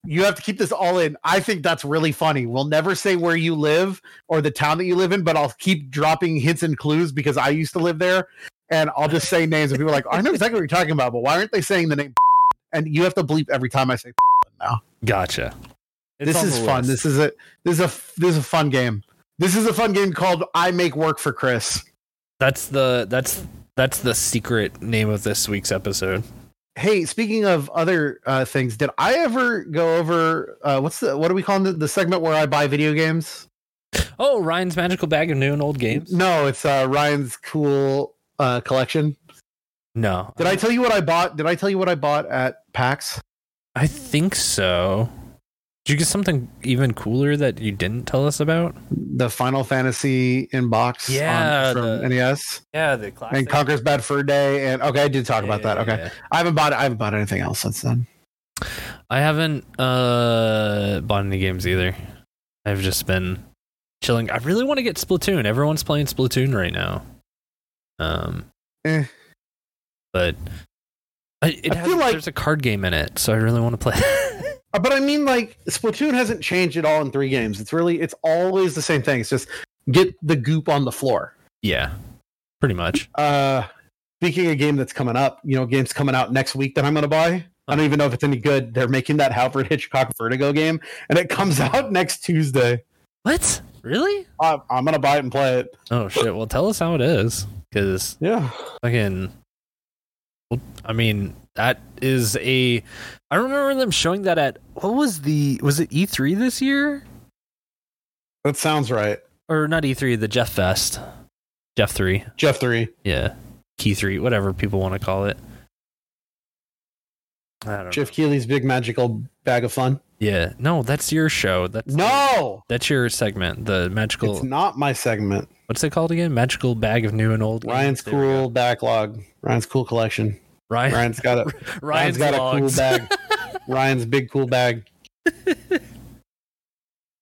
you have to keep this all in. I think that's really funny. We'll never say where you live or the town that you live in, but I'll keep dropping hints and clues because I used to live there, and I'll just say names and people are like, I know exactly what you're talking about, but why aren't they saying the name? And you have to bleep every time I say now. Gotcha. This is fun. This is a fun game. This is a fun game called I Make Work for Chris. That's the secret name of this week's episode. Hey, speaking of other things, did I ever go over what do we call the segment where I buy video games? Oh, Ryan's Magical Bag of New and Old Games. No, it's Ryan's Cool Collection. No. Did I tell you what I bought? Did I tell you what I bought at PAX? I think so. Did you get something even cooler that you didn't tell us about? The Final Fantasy inbox from NES. Yeah, the classic. And Conker's Bad Fur Day. And okay, I did talk about that. Okay. Yeah. I haven't bought anything else since then. I haven't bought any games either. I've just been chilling. I really want to get Splatoon. Everyone's playing Splatoon right now. But I feel like there's a card game in it, so I really want to play. But I mean, like, Splatoon hasn't changed at all in three games. It's always the same thing. It's just get the goop on the floor. Yeah, pretty much. Speaking of a game that's coming up, you know, games coming out next week that I'm going to buy. I don't even know if it's any good. They're making that Alfred Hitchcock Vertigo game, and it comes out next Tuesday. What? Really? I'm going to buy it and play it. Oh, shit. Well, tell us how it is. Because, fucking. I mean, that is a. I remember them showing that at was it E3 this year? That sounds right. Or not E3, the Jeff Fest. Jeff 3. Yeah. Key 3, whatever people want to call it. I don't know. Jeff Keighley's Big Magical Bag of Fun. Yeah. No, that's your show. That's your segment. The magical. It's not my segment. What's it called again? Magical Bag of New and Old Games. Ryan's Cool Backlog. Ryan's Cool Collection. Ryan's got a cool bag. Ryan's big cool bag.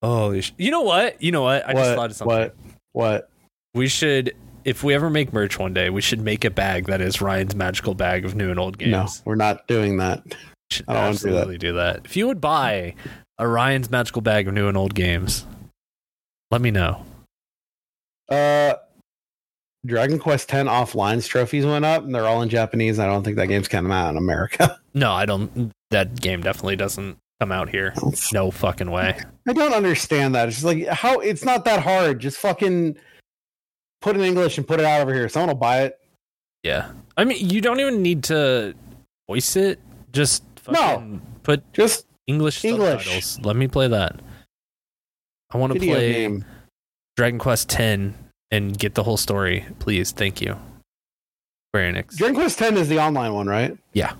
Holy shit! You know what? I just thought of something. What? We should, if we ever make merch one day, we should make a bag that is Ryan's Magical Bag of New and Old Games. No, we're not doing that. I don't absolutely want to do that. If you would buy a Ryan's Magical Bag of New and Old Games, let me know. Dragon Quest X Offline's trophies went up, and they're all in Japanese. I don't think that game's coming out in America. No, I don't. That game definitely doesn't come out here. No fucking way. I don't understand that. It's just like, how? It's not that hard. Just fucking put it in English and put it out over here. Someone will buy it. Yeah. I mean, you don't even need to voice it. Just fucking put just English subtitles. Let me play that. I want to play Dragon Quest X. and get the whole story, please. Thank you. Square Enix. Dragon Quest X is the online one, right? Yeah.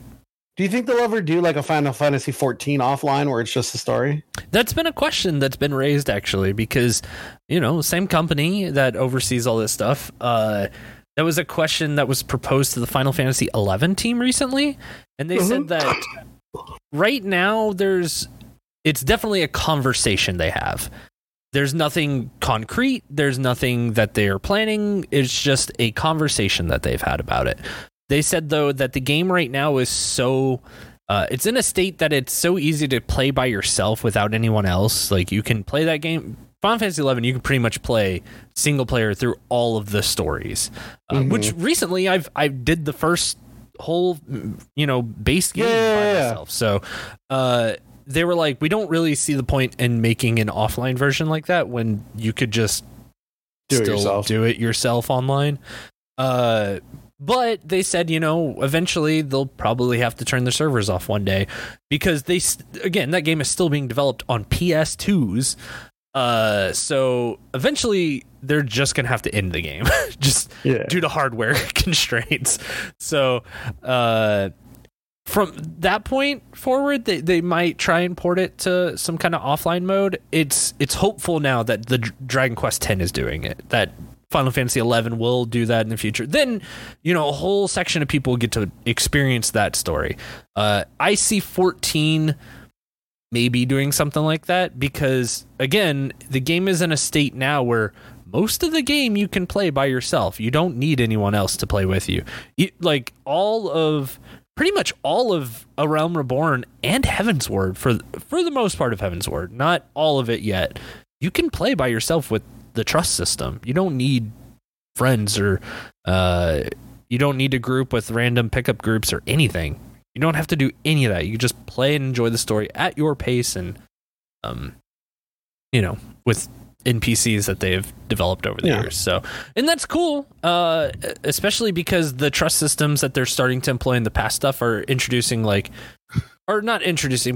Do you think they'll ever do like a Final Fantasy XIV offline where it's just the story? That's been a question that's been raised, actually, because, you know, same company that oversees all this stuff. That was a question that was proposed to the Final Fantasy XI team recently. And they said that right now it's definitely a conversation they have. There's nothing concrete. There's nothing that they are planning. It's just a conversation that they've had about it. They said, though, that the game right now is so it's in a state that it's so easy to play by yourself without anyone else. Like, you can play that game. Final Fantasy XI, you can pretty much play single player through all of the stories, which recently I've did the first whole, you know, base game by myself. So they were like, we don't really see the point in making an offline version like that when you could just do it yourself online. But they said, you know, eventually they'll probably have to turn their servers off one day because they, again, that game is still being developed on PS2s. So eventually they're just going to have to end the game due to hardware constraints. So from that point forward, they might try and port it to some kind of offline mode. It's hopeful now that the Dragon Quest X is doing it, that Final Fantasy XI will do that in the future. Then, you know, a whole section of people get to experience that story. I see 14 maybe doing something like that because, again, the game is in a state now where most of the game you can play by yourself. You don't need anyone else to play with you. Like, pretty much all of A Realm Reborn and Heaven's Ward, for the most part of Heaven's Ward, not all of it yet, you can play by yourself with the trust system. You don't need friends or you don't need to group with random pickup groups or anything. You don't have to do any of that. You just play and enjoy the story at your pace and you know, with NPCs that they've developed over the years. So, and that's cool, especially because the trust systems that they're starting to employ in the past stuff are introducing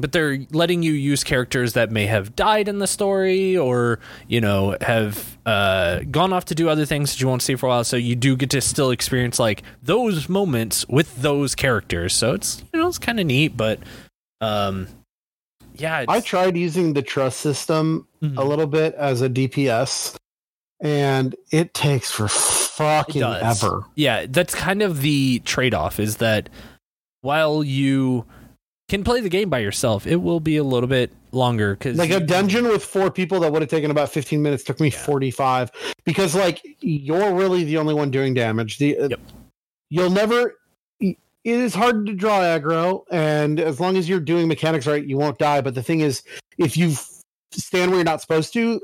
but they're letting you use characters that may have died in the story or, you know, have gone off to do other things that you won't see for a while. So you do get to still experience like those moments with those characters. So it's, you know, it's kind of neat, but I tried using the trust system a little bit as a DPS and it takes for fucking ever. Yeah, that's kind of the trade-off, is that while you can play the game by yourself, it will be a little bit longer, because like a dungeon with four people that would have taken about 15 minutes took me 45, because like you're really the only one doing damage. It is hard to draw aggro, and as long as you're doing mechanics right, you won't die. But the thing is, if you stand where you're not supposed to,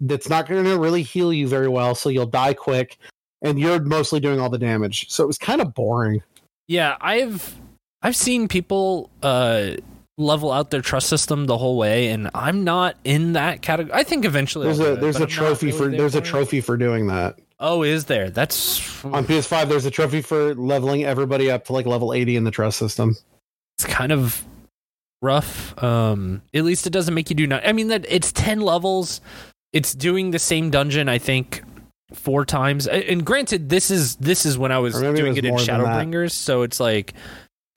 that's not going to really heal you very well, so you'll die quick, and you're mostly doing all the damage. So it was kind of boring. Yeah, I've seen people level out their trust system the whole way, and I'm not in that category. I think eventually there's a trophy for doing that. Oh, is there? That's on PS5. There's a trophy for leveling everybody up to like level 80 in the trust system. It's kind of rough. At least it doesn't make you do not. I mean, that it's 10 levels. It's doing the same dungeon, I think, 4 times. And granted, this is when I was doing it in Shadowbringers, so it's like,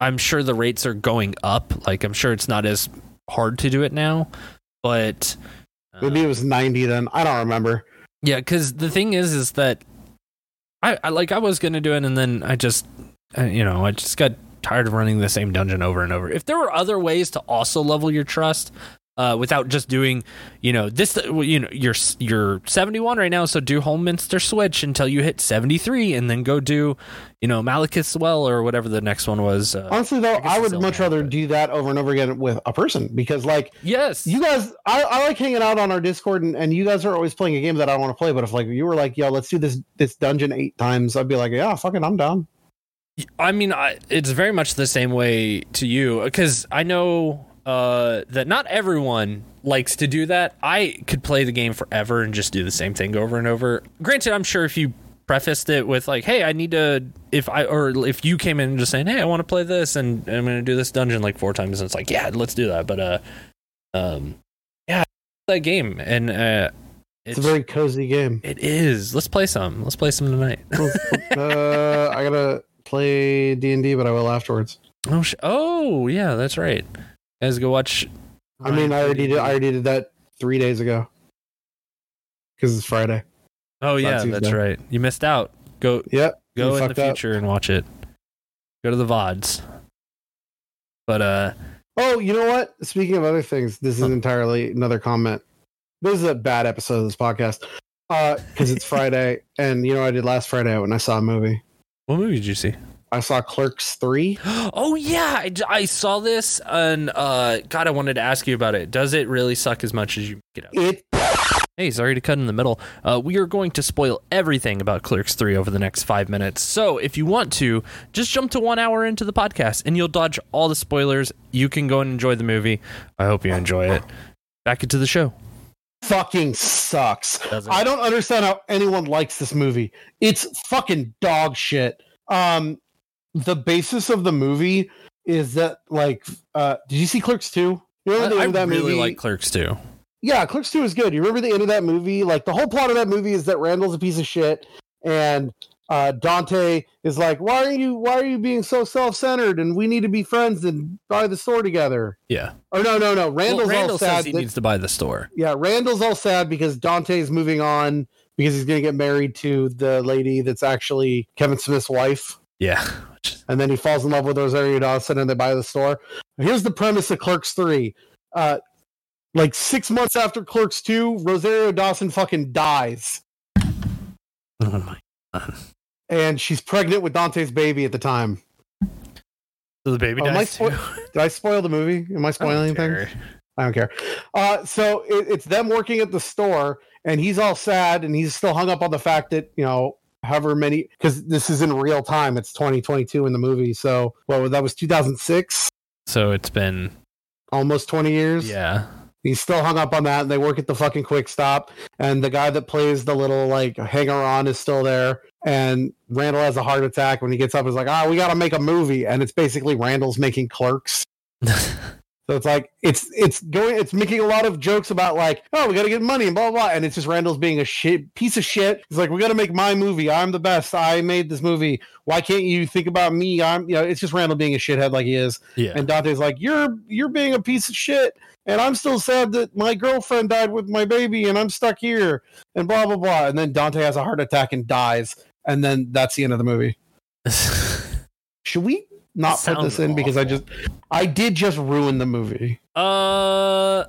I'm sure the rates are going up. Like, I'm sure it's not as hard to do it now, but maybe it was 90 then. I don't remember. Yeah, because the thing is that I was gonna do it, and then I just got tired of running the same dungeon over and over. If there were other ways to also level your trust, without just doing, you know, this, you know, you're 71 right now, so do Holminster Switch until you hit 73, and then go do, you know, Malekith's Well or whatever the next one was. Honestly, though, I would much rather do that over and over again with a person, because, like, yes, you guys, I like hanging out on our Discord, and you guys are always playing a game that I want to play. But if like you were like, yo, let's do this dungeon 8 times, I'd be like, yeah, fucking, I'm down. I mean, it's very much the same way to you, because I know that not everyone likes to do that. I could play the game forever and just do the same thing over and over. Granted, I'm sure if you prefaced it with like, hey, I need to, if you came in and just saying, hey, I want to play this and I'm going to do this dungeon like 4 times, and it's like, yeah, let's do that. But, that game. And, It's a very cozy game. It is. Let's play some. Let's play some tonight. I gotta play D&D, but I will afterwards. Oh yeah, that's right. Guys, go watch. I mean, I already did that 3 days ago. Because it's Friday. Oh yeah, that's right. You missed out. Go in the future and watch it. Go to the VODs. But oh, you know what? Speaking of other things, this is entirely another comment. This is a bad episode of this podcast because it's Friday, and you know what I did last Friday when I saw a movie. What movie did you see? I saw Clerks 3. Oh yeah, I saw this, and God, I wanted to ask you about it. Does it really suck as much as you make it up? Hey, sorry to cut in the middle. We are going to spoil everything about Clerks 3 over the next 5 minutes. So if you want to, just jump to 1 hour into the podcast and you'll dodge all the spoilers. You can go and enjoy the movie. I hope you enjoy it. Back into the show. Fucking sucks. I don't understand how anyone likes this movie. It's fucking dog shit. The basis of the movie is that, like, did you see Clerks 2? You know I really like Clerks 2. Yeah, Clerks 2 is good. You remember the end of that movie? Like, the whole plot of that movie is that Randall's a piece of shit, and Dante is like, why are you being so self-centered, and we need to be friends and buy the store together. Yeah. Or no. Randall says he needs to buy the store. Yeah, Randall's all sad because Dante's moving on because he's going to get married to the lady that's actually Kevin Smith's wife. Yeah. And then he falls in love with Rosario Dawson, and they buy the store. Here's the premise of Clerks 3. Like 6 months after Clerks 2, Rosario Dawson fucking dies. Oh my God. And she's pregnant with Dante's baby at the time. So the baby dies too? Did I spoil the movie? Am I spoiling anything? I don't care. So it's them working at the store, and he's all sad, and he's still hung up on the fact that, you know, however many, because this is in real time. It's 2022 in the movie. So, well, that was 2006. So it's been almost 20 years. Yeah. He's still hung up on that, and they work at the fucking Quick Stop, and the guy that plays the little, like, hanger-on is still there, and Randall has a heart attack when he gets up. He's like, we gotta make a movie, and it's basically Randall's making Clerks. So it's like, it's making a lot of jokes about, like, we gotta get money and blah, blah, blah, and it's just Randall's being a piece of shit. He's like, we gotta make my movie. I'm the best. I made this movie. Why can't you think about me? It's just Randall being a shithead like he is. Yeah. And Dante's like, you're being a piece of shit. And I'm still sad that my girlfriend died with my baby and I'm stuck here and blah, blah, blah. And then Dante has a heart attack and dies. And then that's the end of the movie. Should we not put this in? Awful. Because I did just ruin the movie. I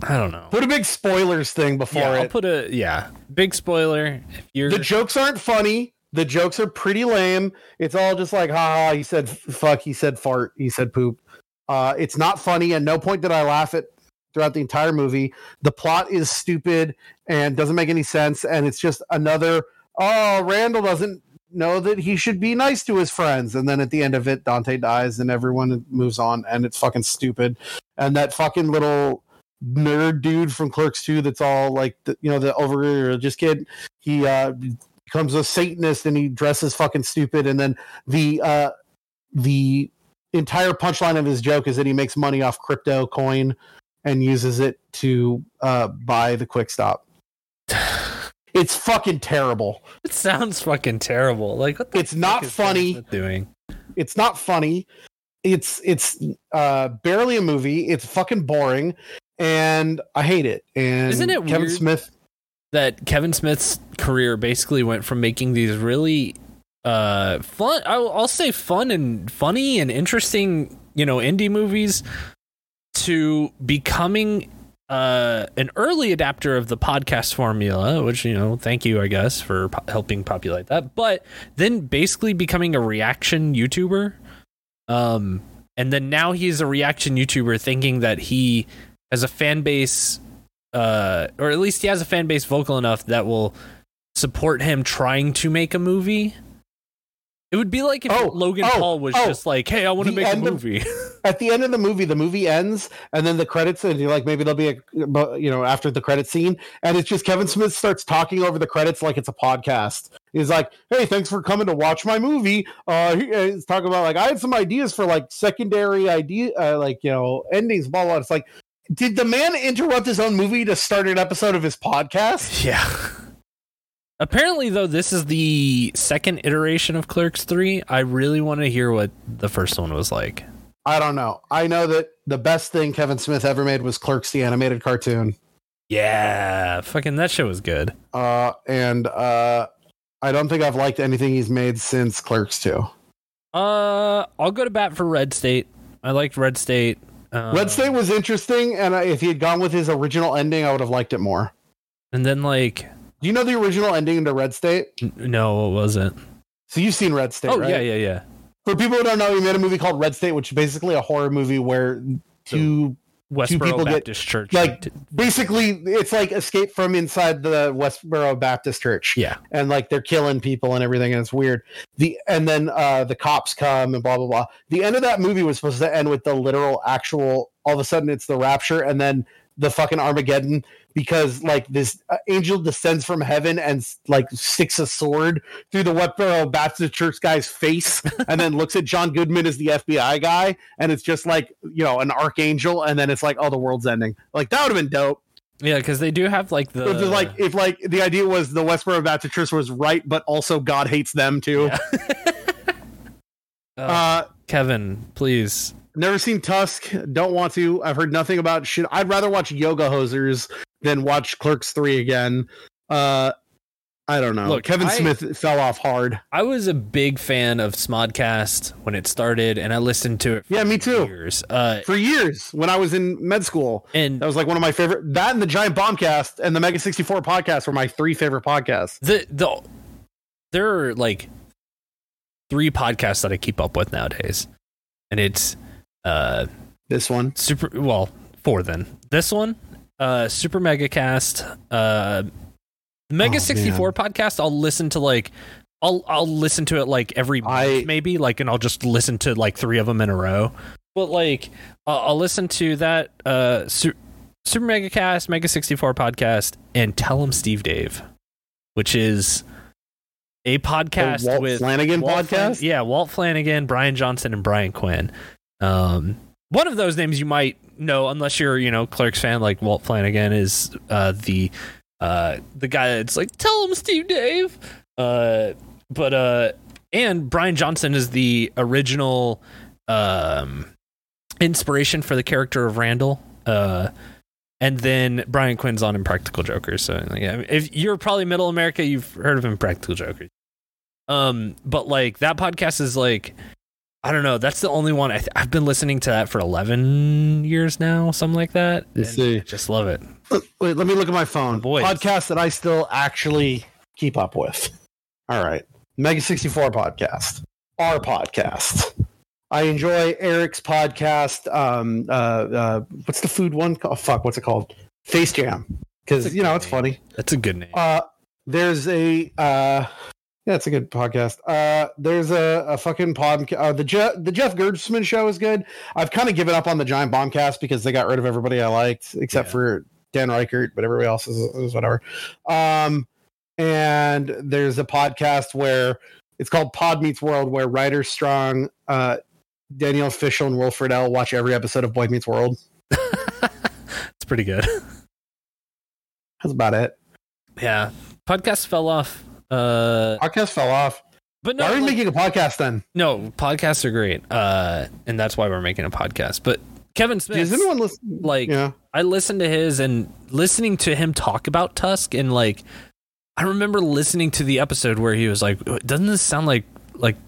don't know. Put a big spoilers thing before it. I'll put a, big spoiler. The jokes aren't funny. The jokes are pretty lame. It's all just like, ha ha, he said fuck, he said fart, he said poop. It's not funny, and no point did I laugh at throughout the entire movie. The plot is stupid and doesn't make any sense, and it's just another, Randall doesn't know that he should be nice to his friends, and then at the end of it, Dante dies, and everyone moves on, and it's fucking stupid. And that fucking little nerd dude from Clerks 2 that's all like, the over-religious kid, he becomes a Satanist, and he dresses fucking stupid, and then the entire punchline of his joke is that he makes money off crypto coin and uses it to buy the Quick Stop. It's fucking terrible. It sounds fucking terrible. Like, what the fuck is not funny. Doing? It's not funny. It's barely a movie. It's fucking boring, and I hate it. And isn't it Kevin Smith? That Kevin Smith's career basically went from making these really fun, I'll say fun and funny and interesting, indie movies, to becoming an early adapter of the podcast formula, which, thank you, I guess, for helping populate that, but then basically becoming a reaction YouTuber. And then now he's a reaction YouTuber thinking that he has a fan base, or at least he has a fan base vocal enough that will support him trying to make a movie. It would be like if Logan Paul was just like, hey, I want to make a movie. At the end of the movie ends, and then the credits, and you're like, maybe there'll be a, after the credit scene, and it's just Kevin Smith starts talking over the credits like it's a podcast. He's like, hey, thanks for coming to watch my movie. He's talking about, like, I had some ideas for, like, secondary idea, endings, blah, blah. It's like, Did the man interrupt his own movie to start an episode of his podcast? Yeah. Apparently, though, this is the second iteration of Clerks 3. I really want to hear what the first one was like. I don't know. I know that the best thing Kevin Smith ever made was Clerks, the animated cartoon. Yeah, fucking that show was good. And I don't think I've liked anything he's made since Clerks 2. I'll go to bat for Red State. I liked Red State. Red State was interesting, and if he had gone with his original ending, I would have liked it more. And then, like... Do you know the original ending to Red State? No, it wasn't. So you've seen Red State, right? Yeah. For people who don't know, he made a movie called Red State, which is basically a horror movie where two people Baptist get... Church. Like, basically, it's like Escape from Inside the Westboro Baptist Church. Yeah. And, like, they're killing people and everything, and it's weird. And then the cops come and blah, blah, blah. The end of that movie was supposed to end with the literal, actual... All of a sudden, it's the rapture, and then the fucking Armageddon... Because like this angel descends from heaven and like sticks a sword through the Westboro Baptist Church guy's face and then looks at John Goodman as the FBI guy. And it's just like, you know, an archangel. And then it's like, oh, the world's ending. Like that would have been dope. Yeah, because they do have like the if the idea was the Westboro Baptist Church was right, but also God hates them, too. Yeah. Kevin, please. Never seen Tusk. Don't want to. I've heard nothing about shit. I'd rather watch Yoga Hosers than watch Clerks 3 again. I don't know. Look, Kevin Smith fell off hard. I was a big fan of Smodcast when it started, and I listened to it. For me too. Years. For years when I was in med school, and that was like one of my favorite. That and the Giant Bombcast and the Mega 64 podcast were my three favorite podcasts. There are like three podcasts that I keep up with nowadays, and it's. This one four then this one Super Mega Cast Mega 64 podcast. I'll listen to it like every month maybe, like, and I'll just listen to like three of them in a row. But like I'll listen to that Super Mega Cast, Mega 64 podcast, and Tell 'Em Steve Dave, which is a podcast with Flanagan podcast. Yeah, Walt Flanagan, Brian Johnson, and Brian Quinn. One of those names you might know unless you're, you know, Clerks fan. Like Walt Flanagan is the guy that's like, tell him Steve Dave. And Brian Johnson is the original inspiration for the character of Randall. And then Brian Quinn's on Impractical Jokers. So yeah, if you're probably middle America, you've heard of Impractical Jokers. But like that podcast is like, I don't know. That's the only one. I've been listening to that for 11 years now, something like that. I just love it. Wait, let me look at my phone. Boys. Podcast that I still actually keep up with. All right. Mega 64 podcast. Our podcast. I enjoy Eric's podcast. What's the food one? Oh, fuck. What's it called? Face Jam. Because, you know, it's funny. That's a good name. There's a... Yeah, it's a good podcast. There's a fucking podcast. The Jeff Gerdsman show is good. I've kind of given up on the Giant Bombcast because they got rid of everybody I liked, except for Dan Reichert, but everybody else is whatever. And there's a podcast where it's called Pod Meets World, where Ryder Strong, Danielle Fishel, and Will Friedle watch every episode of Boy Meets World. It's pretty good. That's about it. Yeah. Podcasts fell off. Podcast fell off, but no, why are we making a podcast then? No, podcasts are great, and that's why we're making a podcast. But Kevin Smith, does anyone listen? Like, yeah. I listened to his, and listening to him talk about Tusk, and like, I remember listening to the episode where he was like, "Doesn't this sound like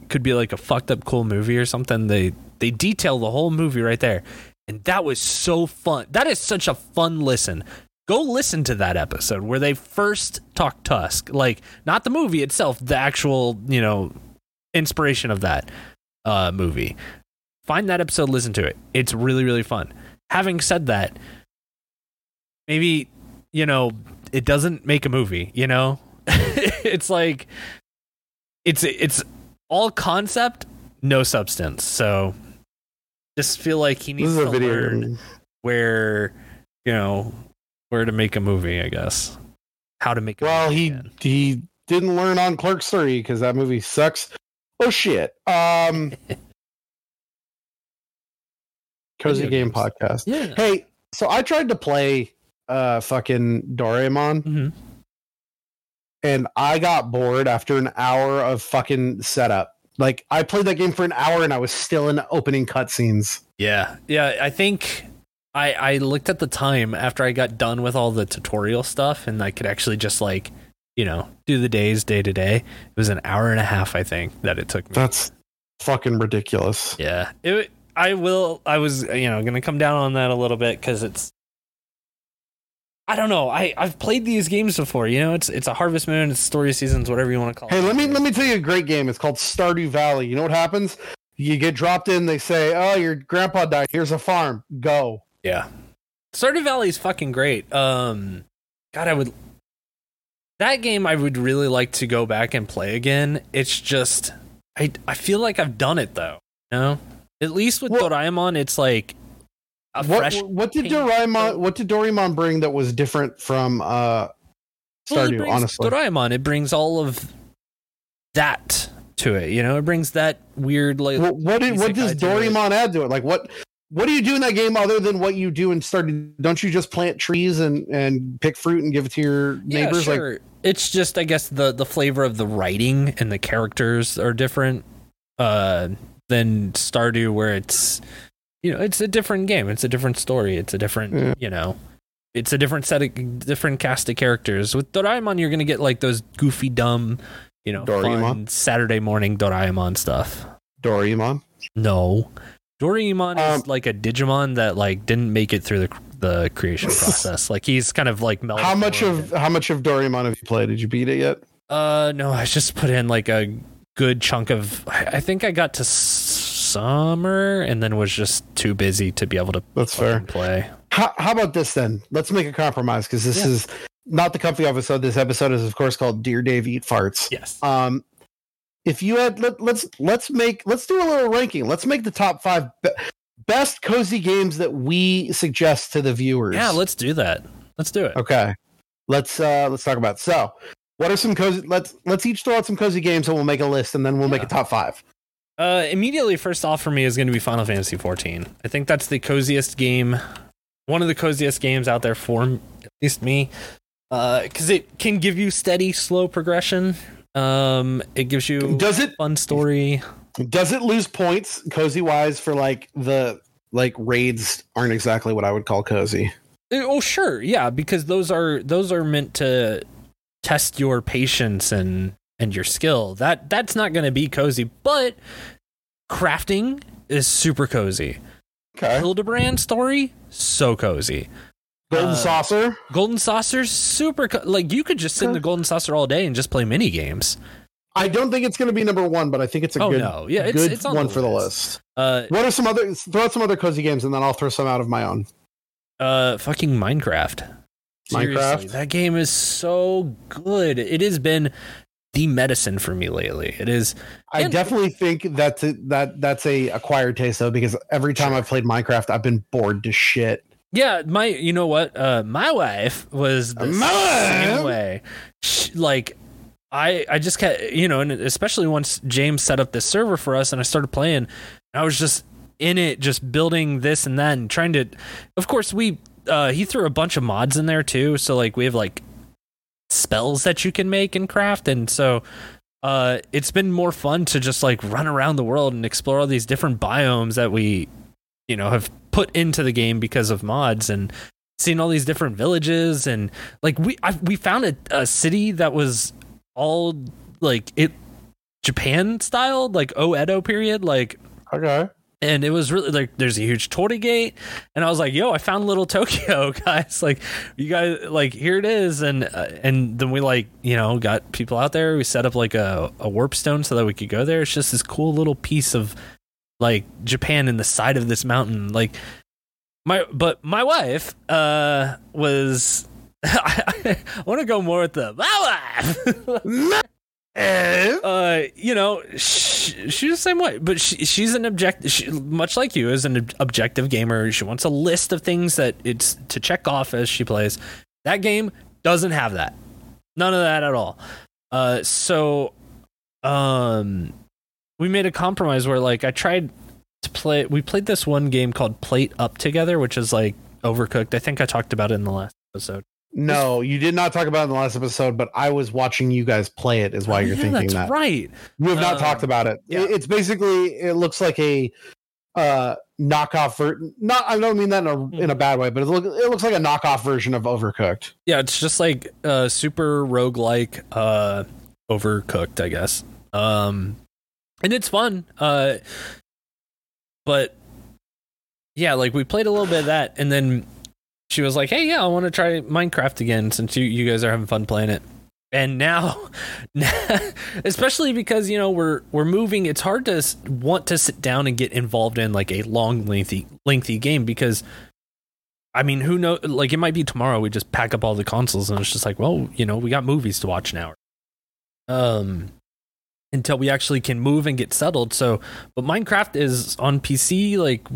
could be like a fucked up cool movie or something?" They detail the whole movie right there, and that was so fun. That is such a fun listen. Go listen to that episode where they first talk Tusk, like not the movie itself, the actual, you know, inspiration of that movie. Find that episode, listen to it. It's really, really fun. Having said that, maybe, you know, it doesn't make a movie, you know, it's like it's all concept, no substance. So just feel like he needs to learn where, you know, where to make a movie, I guess. How to make a movie. Well, he didn't learn on Clerks 3 because that movie sucks. Oh, shit. Cozy Game Podcast. Yeah. Hey, So I tried to play fucking Doraemon. Mm-hmm. And I got bored after an hour of fucking setup. Like, I played that game for an hour and I was still in opening cutscenes. Yeah. Yeah, I think I looked at the time after I got done with all the tutorial stuff and I could actually just, like, you know, do the days day to day. It was an hour and a half, I think, that it took me. That's fucking ridiculous. Yeah. I was, you know, going to come down on that a little bit because it's, I don't know. I've played these games before, you know. It's a Harvest Moon, it's Story Seasons, whatever you want to call it. Hey, let me tell you a great game. It's called Stardew Valley. You know what happens? You get dropped in. They say, "Oh, your grandpa died. Here's a farm. Go." Yeah, Stardew Valley is fucking great. God, I would really like to go back and play again. It's just, I feel like I've done it though. You know, at least with Doraemon, it's like. What did Doraemon bring that was different from Stardew? Honestly, Doraemon, it brings all of that to it. You know, it brings that weird like. What does Doraemon add to it? Like what do you do in that game other than what you do in Stardew? Don't you just plant trees and pick fruit and give it to your neighbors? Yeah, sure. Like, it's just, I guess, the flavor of the writing and the characters are different than Stardew, where it's. You know, it's a different game. It's a different story. It's a different, you know, it's a different set of different cast of characters. With Doraemon, you're going to get like those goofy, dumb, you know, fun Saturday morning Doraemon stuff. Doraemon? No. Doraemon is like a Digimon that like didn't make it through the creation process. Like he's kind of like melted. How much of Doraemon have you played? Did you beat it yet? No, I just put in like a good chunk of, I think I got to summer and then was just too busy to be able to play. How about this then? Let's make a compromise because this is not the comfy episode. This episode is of course called Dear Dave Eat Farts. Yes. If you had let's do a little ranking. Let's make the top 5 best cozy games that we suggest to the viewers. Yeah, let's do that. Let's do it. Okay. Let's talk about it. So, what are some cozy let's each throw out some cozy games and we'll make a list and then we'll make a top 5. Immediately first off for me is going to be Final Fantasy XIV. I think that's the coziest game, one of the coziest games out there for at least me, because it can give you steady, slow progression. It gives you a fun story. Does it lose points cozy wise for like the raids aren't exactly what I would call cozy? Oh sure, yeah, because those are meant to test your patience and your skill. That's not going to be cozy, but crafting is super cozy. Okay. Hildebrand story, so cozy. Golden Saucer, super like you could just sit in the Golden Saucer all day and just play mini games. I don't think it's going to be number 1, but I think it's a it's on one for the list. What are some other throw out some other cozy games and then I'll throw some out of my own. Fucking Minecraft. Seriously, that game is so good. It has been the medicine for me lately. It is. I definitely think that's a acquired taste though, because every time I've played Minecraft, I've been bored to shit. Yeah, you know what? My wife was the same way. She, like, I just kept, you know, and especially once James set up this server for us, and I started playing, I was just in it, just building this and that, and trying to. Of course, he threw a bunch of mods in there too, so like we have like. Spells that you can make and craft, and so it's been more fun to just like run around the world and explore all these different biomes that we, you know, have put into the game because of mods, and seeing all these different villages, and like we found a city that was all like it Japan style, like Edo period, like okay. And it was really like there's a huge torii gate, and I was like, "Yo, I found Little Tokyo, guys! Like, you guys, like, here it is." And then we like, you know, got people out there. We set up like a warp stone so that we could go there. It's just this cool little piece of like Japan in the side of this mountain. Like my wife was. I want to go more with the my wife. You know, she's the same way, but she's an objective, much like you, is an objective gamer. She wants a list of things that it's to check off as she plays. That game doesn't have that. None of that at all. So we made a compromise where like we played this one game called Plate Up Together, which is like Overcooked. I think I talked about it in the last episode. No, you did not talk about it in the last episode, but I was watching you guys play it is why you're thinking that's that. Right. We have not talked about it. Yeah. It's basically, it looks like a knockoff I don't mean that in a bad way, but it looks like a knockoff version of Overcooked. Yeah, it's just like super roguelike Overcooked, I guess. And it's fun. But yeah, like we played a little bit of that, and then she was like, "Hey, yeah, I want to try Minecraft again since you guys are having fun playing it." And now, especially because we're moving, it's hard to want to sit down and get involved in like a long, lengthy game because, I mean, who knows? Like, it might be tomorrow we just pack up all the consoles and it's just like, well, we got movies to watch now. Until we actually can move and get settled. So, but Minecraft is on PC. Like,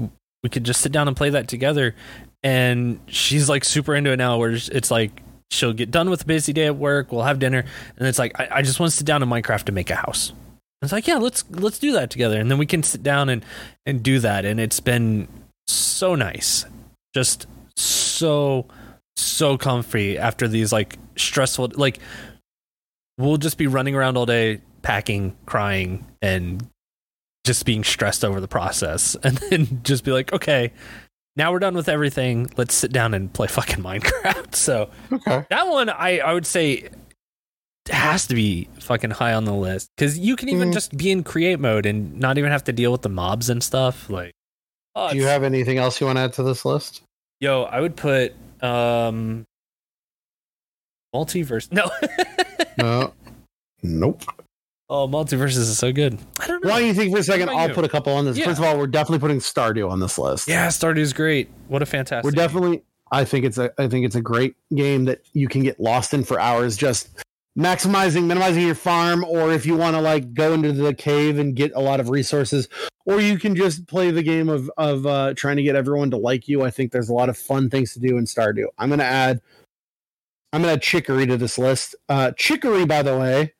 we could just sit down and play that together. And she's like super into it now, where it's like she'll get done with a busy day at work, we'll have dinner, and it's like I just want to sit down in Minecraft and make a house. And it's like, yeah, let's do that together, and then we can sit down and do that. And it's been so nice, just so comfy after these like stressful, like we'll just be running around all day, packing, crying, and just being stressed over the process, and then just be like, okay, now we're done with everything. Let's sit down and play fucking Minecraft. So okay. That one, I would say, has to be fucking high on the list, because you can even just be in create mode and not even have to deal with the mobs and stuff. Like, do you have anything else you want to add to this list? Yo, I would put Multiverse. No. No. Nope. Oh, Multiverses is so good. I don't know. Why do you think for a second I'll put a couple on this? Yeah. First of all, we're definitely putting Stardew on this list. Yeah, Stardew's great. What a fantastic game. I think it's a great game that you can get lost in for hours, just minimizing your farm, or if you want to like go into the cave and get a lot of resources, or you can just play the game of trying to get everyone to like you. I think there's a lot of fun things to do in Stardew. I'm gonna add Chicory to this list. Chicory, by the way,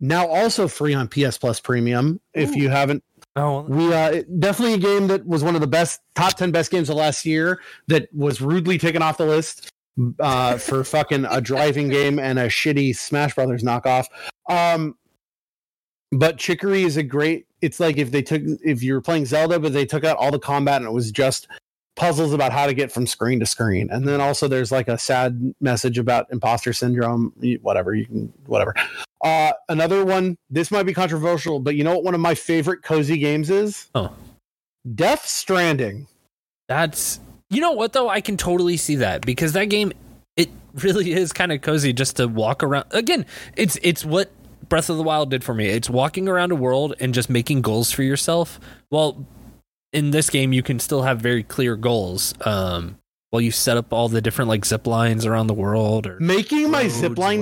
now also free on PS Plus Premium. If you haven't, definitely a game that was one of the best, top 10 best games of last year, that was rudely taken off the list for fucking a driving game and a shitty Smash Brothers knockoff. But Chicory is a great. It's like if you were playing Zelda, but they took out all the combat and it was just puzzles about how to get from screen to screen. And then also there's like a sad message about imposter syndrome. Whatever. Another one, this might be controversial, but you know what one of my favorite cozy games is? Oh. Death Stranding. That's, you know what though? I can totally see that, because that game, it really is kind of cozy just to walk around. Again, it's what Breath of the Wild did for me. It's walking around a world and just making goals for yourself. Well, in this game, you can still have very clear goals. While you set up all the different like zip lines around the world, or making my zipline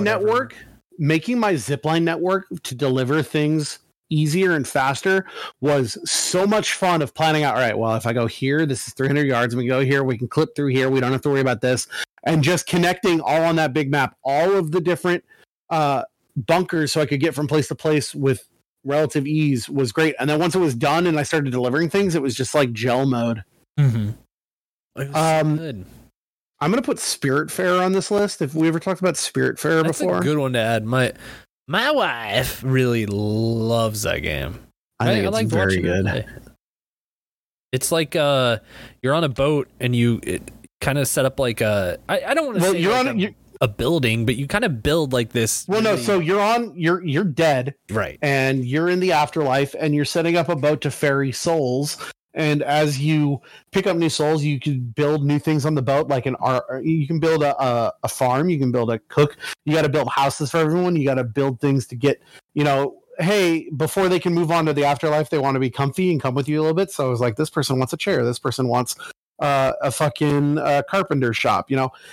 network to deliver things easier and faster was so much fun of planning out. All right, well, if I go here, this is 300 yards. And we go here, we can clip through here. We don't have to worry about this. And just connecting all on that big map, all of the different bunkers, so I could get from place to place with relative ease, was great. And then once it was done and I started delivering things, it was just like gel mode. Mm-hmm. It was so good. I'm going to put Spiritfarer on this list. If we ever talked about Spiritfarer before. That's a good one to add. My wife really loves that game. I think it's very good. It's like you're on a boat and you kind of set up like a... I don't want to say a building, but you kind of build like this. Well, no, so you're dead. Right. And you're in the afterlife and you're setting up a boat to ferry souls. And as you pick up new souls, you can build new things on the boat. Like you can build a farm, you can build a cook. You got to build houses for everyone. You got to build things to get, hey, before they can move on to the afterlife, they want to be comfy and come with you a little bit. So I was like, this person wants a chair. This person wants a fucking carpenter shop,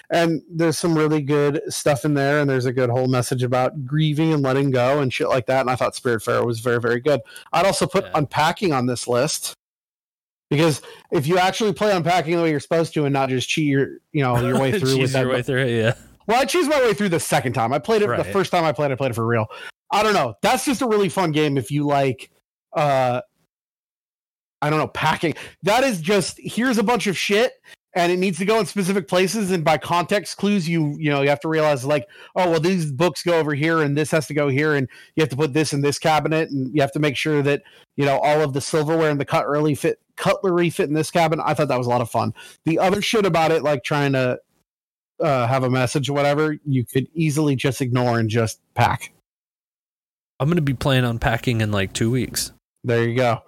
And there's some really good stuff in there. And there's a good whole message about grieving and letting go and shit like that. And I thought Spiritfarer was very, very good. I'd also put Unpacking on this list. Because if you actually play Unpacking the way you're supposed to and not just cheat your way through with that. Well, I cheesed my way through the second time. I played it right. The first time I played it for real. I don't know. That's just a really fun game if you like packing. That is just, here's a bunch of shit and it needs to go in specific places. And by context clues, you have to realize, like, oh, well, these books go over here and this has to go here. And you have to put this in this cabinet, and you have to make sure that, all of the silverware and the cutlery fit in this cabinet. I thought that was a lot of fun. The other shit about it, like trying to have a message or whatever, you could easily just ignore and just pack. I'm going to be planning on packing in like 2 weeks. There you go.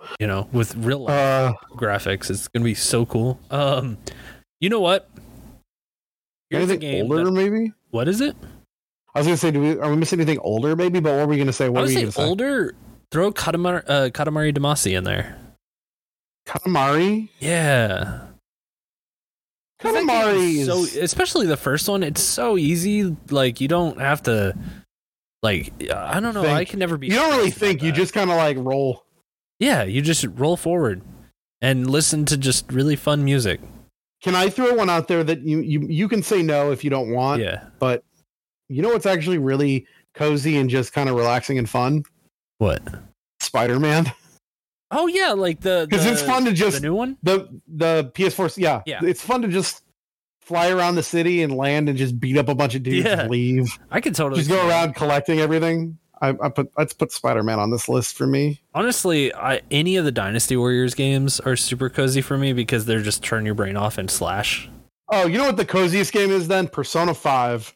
With real life graphics, it's going to be so cool. You know what? Here's a game. Older, maybe? What is it? I was going to say, are we missing anything older, maybe? But what are we going to say? What are you going to say? Older, throw Katamari Damacy in there. Katamari? Yeah. Katamari is... So, especially the first one, it's so easy. Like, you don't have to... Like, I don't know. I can never be... You don't really think. You just kind of, like, roll... Yeah, you just roll forward and listen to just really fun music. Can I throw one out there that you can say no if you don't want? Yeah. But you know what's actually really cozy and just kind of relaxing and fun? What? Spider-Man. Oh yeah, like because it's fun to just the new one. The PS4. Yeah, it's fun to just fly around the city and land and just beat up a bunch of dudes and leave. I could totally just go around collecting everything. Let's put Spider-Man on this list for me. Honestly, any of the Dynasty Warriors games are super cozy for me because they're just turn your brain off and slash. Oh, you know what the coziest game is then? Persona 5.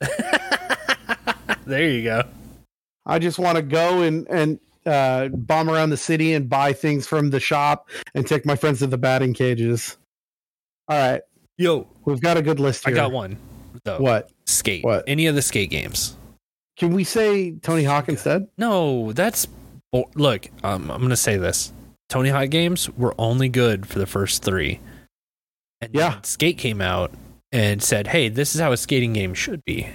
There you go. I just want to go and bomb around the city and buy things from the shop and take my friends to the batting cages. All right. Yo, we've got a good list here. I got one, though. What? Skate. What? Any of the skate games. Can we say Tony Hawk instead? No, that's... Look, I'm going to say this. Tony Hawk games were only good for the first three. And then Skate came out and said, hey, this is how a skating game should be.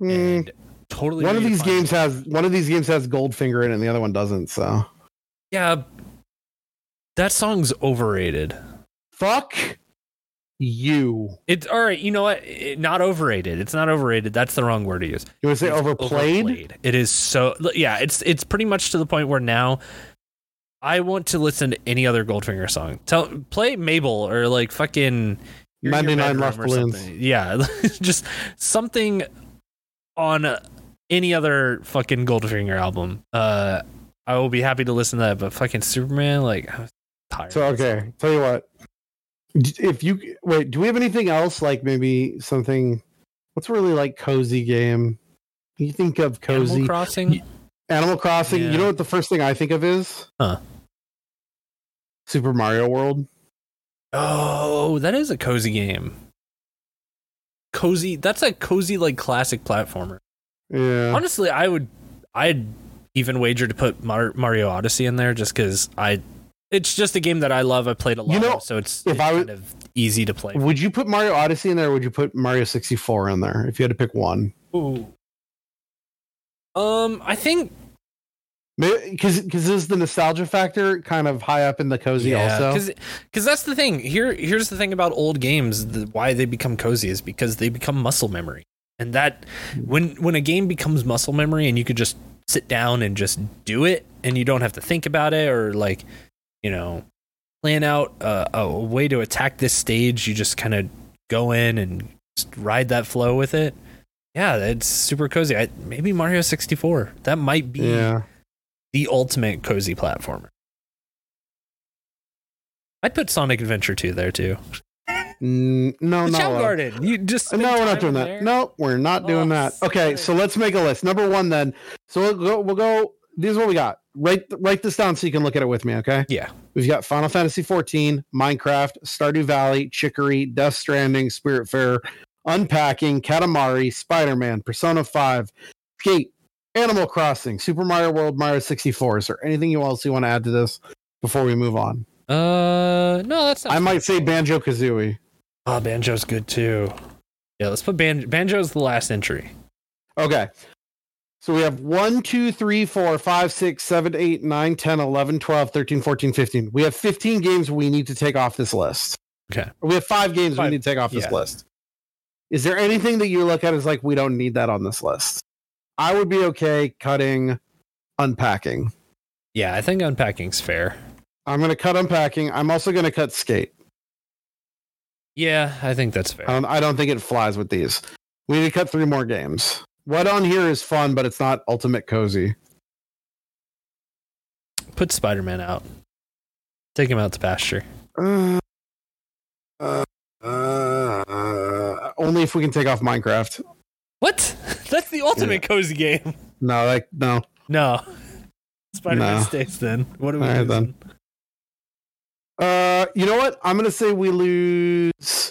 And totally... One of these games has Goldfinger in it and the other one doesn't, so... Yeah. That song's overrated. Fuck you. It's all right. You know what? Not overrated. It's not overrated. That's the wrong word to use. You want to say overplayed? It is so. Yeah, it's pretty much to the point where now I want to listen to any other Goldfinger song. Play Mabel or like fucking Monday Night Love Balloons. Yeah, just something on any other fucking Goldfinger album. I will be happy to listen to that. But fucking Superman, like, I'm tired. So okay, tell you what. If you wait, do we have anything else? Like maybe something? What's really like cozy game? You think of cozy? Animal Crossing. Yeah. You know what the first thing I think of is? Huh? Super Mario World. Oh, that is a cozy game. Cozy. That's a cozy like classic platformer. Yeah. Honestly, I'd even wager to put Mario Odyssey in there just because It's just a game that I love. I played a lot, so it's kind of easy to play. Would you put Mario Odyssey in there, or would you put Mario 64 in there if you had to pick one? Ooh. I think... Because is the nostalgia factor kind of high up in the cozy also? Because that's the thing. Here's the thing about old games, why they become cozy is because they become muscle memory. And that when a game becomes muscle memory and you could just sit down and just do it and you don't have to think about it or like... plan out a way to attack this stage. You just kind of go in and just ride that flow with it. Yeah, it's super cozy. Maybe Mario 64. That might be the ultimate cozy platformer. I'd put Sonic Adventure 2 there too. No, the Chow Garden. You just no, we're not doing that. There. No, we're not doing that. Okay, so let's make a list. Number one, then. So we'll go. This is what we got. Write this down so you can look at it with me, okay? Yeah. We've got Final Fantasy XIV, Minecraft, Stardew Valley, Chicory, Death Stranding, Spiritfarer, Unpacking, Katamari, Spider-Man, Persona 5, Skate, Animal Crossing, Super Mario World, Mario 64. Is there anything else you want to add to this before we move on? No, that's not... I might say Banjo-Kazooie. Oh, Banjo's good too. Yeah, let's put Banjo's the last entry. Okay. So we have 1, 2, 3, 4, 5, 6, 7, 8, 9, 10, 11, 12, 13, 14, 15. We have 15 games we need to take off this list. Okay. We have 5 games we need to take off this list. Is there anything that you look at as like, we don't need that on this list? I would be okay cutting Unpacking. Yeah, I think Unpacking's fair. I'm going to cut Unpacking. I'm also going to cut Skate. Yeah, I think that's fair. I don't think it flies with these. We need to cut 3 more games. What on here is fun, but it's not ultimate cozy. Put Spider-Man out. Take him out to pasture. Only if we can take off Minecraft. What? That's the ultimate cozy game. No, like no. Spider-Man stays then. What do we do then? You know what? I'm gonna say we lose.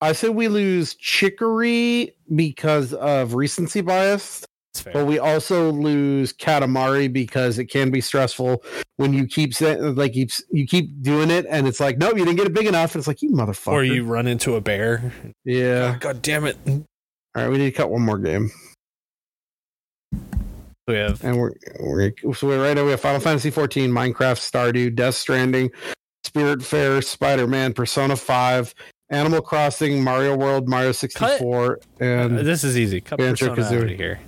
I say we lose Chicory because of recency bias, but we also lose Katamari because it can be stressful when you keep saying, like, you keep doing it, and it's like, nope, you didn't get it big enough. It's like, you motherfucker. Or you run into a bear. Yeah. God damn it! All right, we need to cut 1 more game. We have, and we're right now. We have Final Fantasy XIV, Minecraft, Stardew, Death Stranding, Spiritfarer, Spider-Man, Persona 5. Animal Crossing, Mario World, Mario 64, and this is easy. Cut Persona out of here.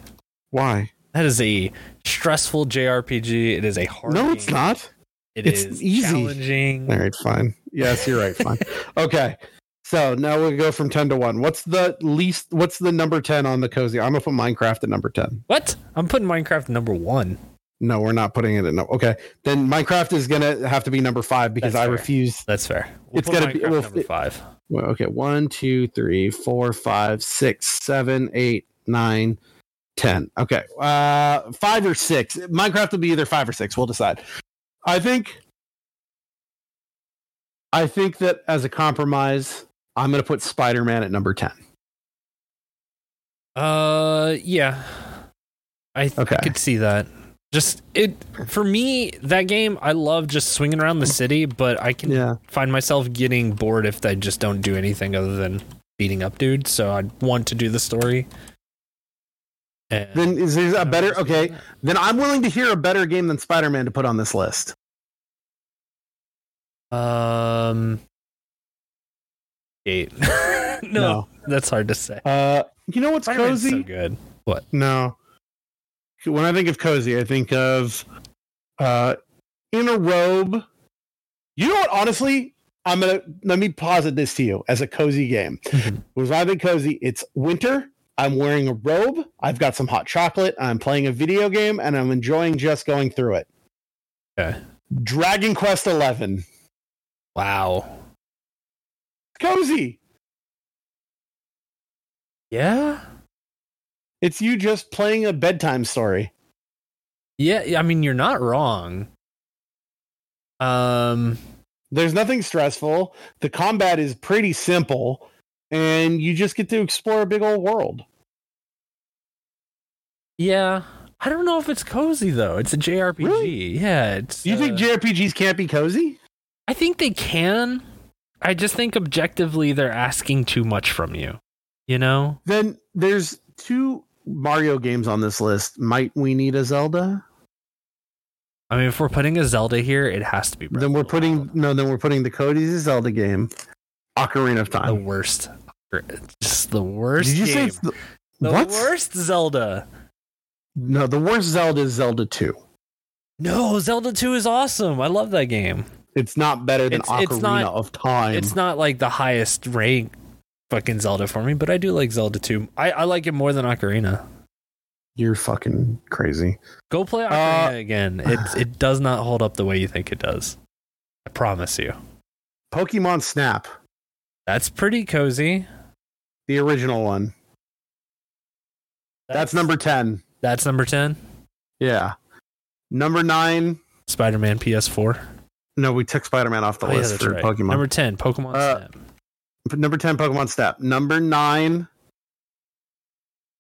Why? That is a stressful JRPG. It is a hard. No, it's not. It's easy. Challenging. All right, fine. Yes, you're right. Fine. Okay, so now we'll go from 10 to 1. What's the number 10 on the cozy? I'm gonna put Minecraft at number 10. What? I'm putting Minecraft at number 1. No, we're not putting it at okay. Then Minecraft is gonna have to be number 5 because I refuse. That's fair. It's gonna be number 5. Well, okay, 1, 2, 3, 4, 5, 6, 7, 8, 9, 10. Okay, 5 or 6. Minecraft will be either 5 or 6. We'll decide. I think that as a compromise, I'm going to put Spider-Man at number 10. Yeah, I could see that. Just it for me, that game, I love just swinging around the city, but I can find myself getting bored if I just don't do anything other than beating up dudes. So I want to do the story. And then is there a better? Okay, then I'm willing to hear a better game than Spider-Man to put on this list. Eight. No, that's hard to say. You know what's Spider-Man's cozy? So good. What? No. When I think of cozy, I think of in a robe. You know what? Honestly, let me posit this to you as a cozy game. Because I think cozy, it's winter. I'm wearing a robe. I've got some hot chocolate. I'm playing a video game, and I'm enjoying just going through it. Okay. Dragon Quest XI. Wow. Cozy. Yeah. It's you just playing a bedtime story. Yeah, I mean, you're not wrong. There's nothing stressful. The combat is pretty simple, and you just get to explore a big old world. Yeah, I don't know if it's cozy though. It's a JRPG. Really? Yeah, it's. You think JRPGs can't be cozy? I think they can. I just think objectively they're asking too much from you. You know. Then there's 2. Mario games on this list. Might we need a Zelda? I mean, if we're putting a Zelda here, it has to be Breath of the Wild. Then we're putting the Cody's Zelda game, Ocarina of Time. The worst. Just the worst. Did you say the worst Zelda? No, the worst Zelda is Zelda 2. No, Zelda 2 is awesome. I love that game. It's not better than Ocarina of Time. It's not like the highest rank fucking Zelda for me, but I do like Zelda 2. I like it more than Ocarina. You're fucking crazy. Go play Ocarina again. It does not hold up the way you think it does. I promise you. Pokemon Snap. That's pretty cozy. The original one. That's number 10. That's number 10? Yeah. Number 9. Spider-Man PS4. No, we took Spider-Man off the list for Pokemon. Number 10, Pokemon Snap. Number 10, Pokemon Snap. Number 9,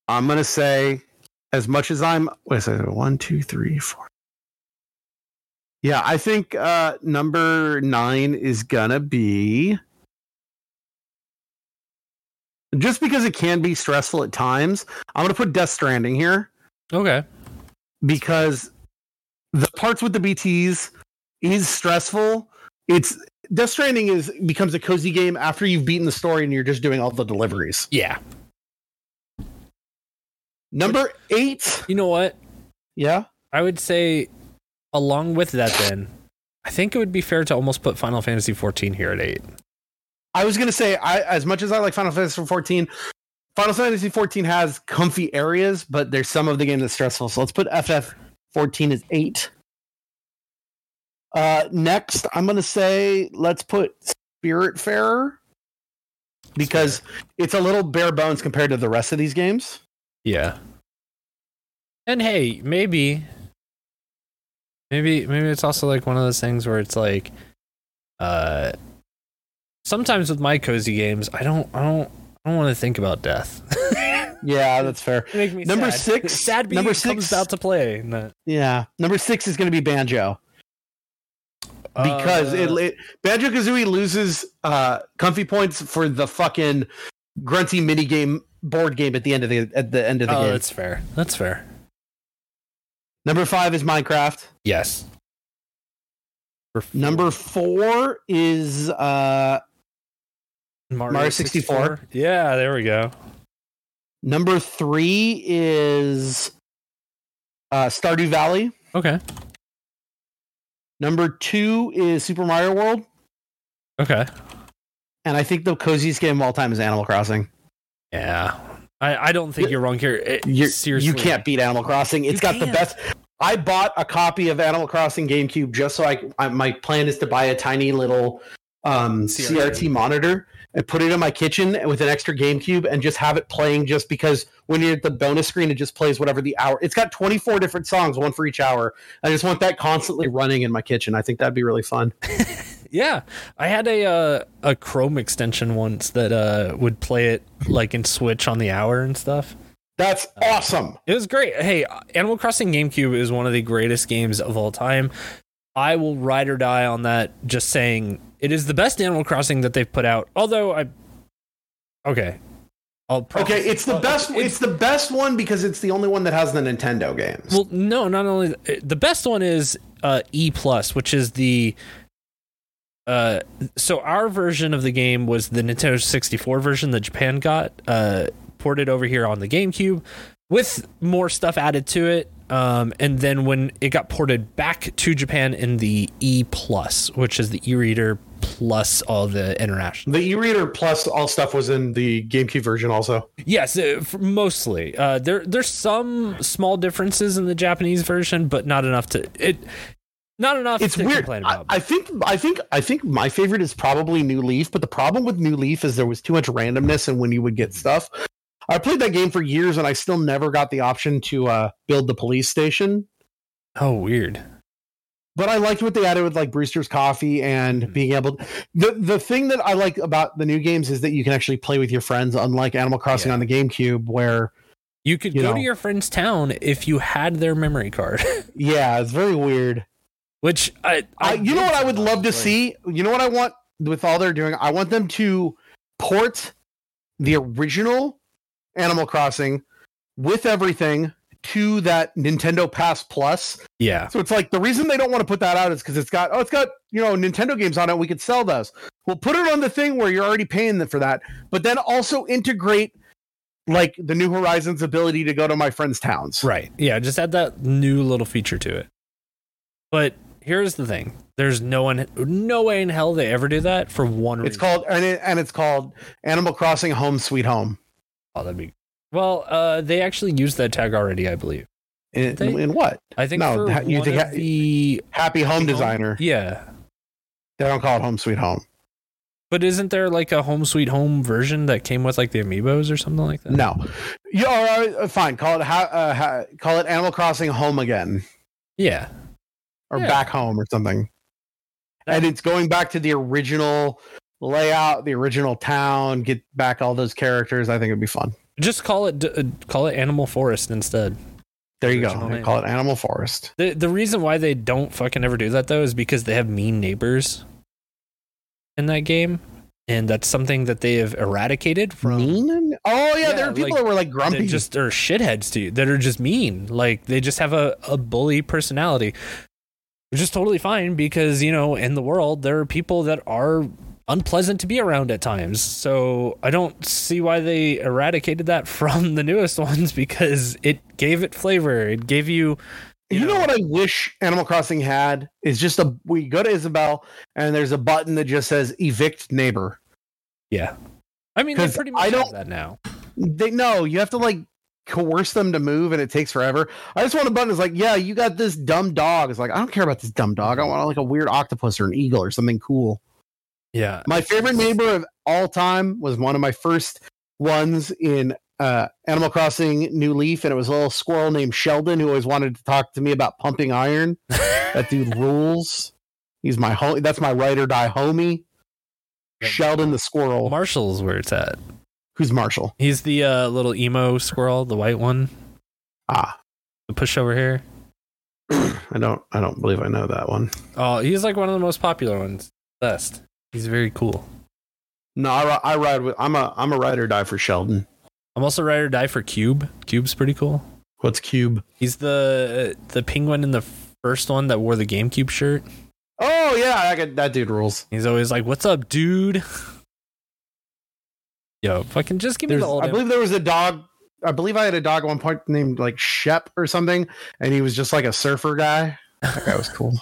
I'm going to say, as much as I'm... Wait a second. 1, 2, 3, 4. Yeah, I think number 9 is going to be... Just because it can be stressful at times, I'm going to put Death Stranding here. Okay. Because the parts with the BTs is stressful. It's... Death Stranding becomes a cozy game after you've beaten the story and you're just doing all the deliveries. Yeah. Number 8. You know what? Yeah. I would say along with that then, I think it would be fair to almost put Final Fantasy XIV here at 8. I was going to say, as much as I like Final Fantasy XIV, Final Fantasy XIV has comfy areas, but there's some of the game that's stressful. So let's put FF14 as 8. Next, I'm going to say let's put Spiritfarer, because it's a little bare bones compared to the rest of these games. Yeah. And hey, maybe it's also like one of those things where it's like, sometimes with my cozy games, I don't want to think about death. Yeah, that's fair. Number sad. Six, sad being number six comes out to play. Yeah, number 6 is going to be Banjo, because it Banjo-Kazooie loses comfy points for the fucking grunty mini game board game at the end of the game. That's fair. Number 5 is Minecraft. Yes. Number 4 is Mario 64. Yeah, there we go. Number 3 is Stardew Valley. Okay. Number 2 is Super Mario World. Okay. And I think the coziest game of all time is Animal Crossing. Yeah. I don't think you're wrong here. Seriously. You can't beat Animal Crossing. The best. I bought a copy of Animal Crossing GameCube just so my plan is to buy a tiny little CRT monitor and put it in my kitchen with an extra GameCube and just have it playing, just because when you're at the bonus screen, it just plays whatever the hour. It's got 24 different songs, one for each hour. I just want that constantly running in my kitchen. I think that'd be really fun. Yeah, I had a Chrome extension once that would play it like in Switch on the hour and stuff. That's awesome. It was great. Hey, Animal Crossing GameCube is one of the greatest games of all time. I will ride or die on that, just saying it is the best Animal Crossing that they've put out. Although it's the best one because it's the only one that has the Nintendo games. Well, no, not only the best one is E+, which is the so our version of the game was the Nintendo 64 version that Japan got ported over here on the GameCube with more stuff added to it. And then when it got ported back to Japan in the E+, which is the e-reader plus all the international. The e-reader plus all stuff was in the GameCube version also. Yes, mostly. There's some small differences in the Japanese version, but not enough to... Not enough. It's weird. I think my favorite is probably New Leaf, but the problem with New Leaf is there was too much randomness, and when you would get stuff, I played that game for years, and I still never got the option to build the police station. Oh, weird. But I liked what they added with like Brewster's Coffee and being able. The thing that I like about the new games is that you can actually play with your friends, unlike Animal Crossing on the GameCube, where you could go to your friend's town if you had their memory card. Yeah, it's very weird. Which I you know what I would love to see? You know what I want with all they're doing? I want them to port the original Animal Crossing with everything to that Nintendo Pass Plus. Yeah. So it's like the reason they don't want to put that out is because it's got Nintendo games on it. We could sell those. We'll put it on the thing where you're already paying them for that, but then also integrate like the New Horizons ability to go to my friends' towns. Right. Yeah. Just add that new little feature to it. But here's the thing: there's no way in hell they ever do that for one reason. It's called Animal Crossing Home Sweet Home. Oh, that'd be well. They actually used that tag already, I believe. In what? I think no. For you think the Happy Home Designer? Yeah. They don't call it Home Sweet Home. But isn't there like a Home Sweet Home version that came with like the Amiibos or something like that? No. Yeah. Fine. Call it Animal Crossing Home Again. Yeah. Or back home or something. And it's going back to the original layout, the original town, get back all those characters. I think it'd be fun. Just call it Animal Forest instead. There you go. Call it Animal Forest. The reason why they don't fucking ever do that, though, is because they have mean neighbors in that game. And that's something that they have eradicated from. Mean? Oh, yeah. There are people that were like grumpy. They just are shitheads to you that are just mean. Like they just have a bully personality. Which is totally fine because, in the world, there are people that are unpleasant to be around at times. So I don't see why they eradicated that from the newest ones because it gave it flavor. It gave you... You know what I wish Animal Crossing had? Is just we go to Isabel and there's a button that just says evict neighbor. Yeah. I mean, they pretty much have that now. No, you have to like coerce them to move and it takes forever. I just want a button that's like, yeah, you got this dumb dog. It's like, I don't care about this dumb dog. I want like a weird octopus or an eagle or something cool. Yeah. My favorite neighbor of all time was one of my first ones in Animal Crossing New Leaf, and it was a little squirrel named Sheldon who always wanted to talk to me about pumping iron. That dude rules. He's my homie. That's my ride or die homie. Sheldon the squirrel. Marshall's where it's at. Who's Marshall? He's the little emo squirrel, the white one. Ah, the pushover hair. I don't believe I know that one. Oh, he's like one of the most popular ones. Best. He's very cool. No, I ride with. I'm a ride or die for Sheldon. I'm also ride or die for Cube. Cube's pretty cool. What's Cube? He's the penguin in the first one that wore the GameCube shirt. Oh yeah, that dude rules. He's always like, "What's up, dude?" Yo, fucking just give me the old. I believe there was a dog. I believe I had a dog at one point named like Shep or something, and he was just like a surfer guy. That guy was cool.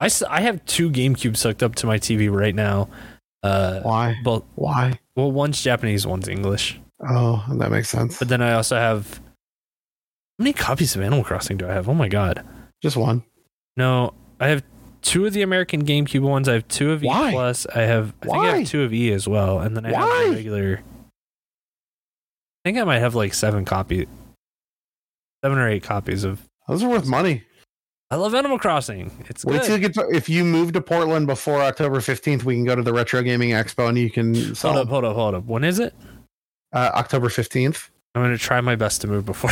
I have two GameCubes hooked up to my TV right now. Why? But why? Well, one's Japanese, one's English. Oh, that makes sense. But then I also have. How many copies of Animal Crossing do I have? Oh my god, just one. No, I have two of the American GameCube ones. I have two of E Plus. I think I have two of E as well, and then I have regular. I think I might have like 7 or 8 copies of. Those are worth money. I love Animal Crossing. It's good. If you move to Portland before October 15th, we can go to the Retro Gaming Expo and you can sell. Hold up. When is it? October 15th. I'm going to try my best to move before.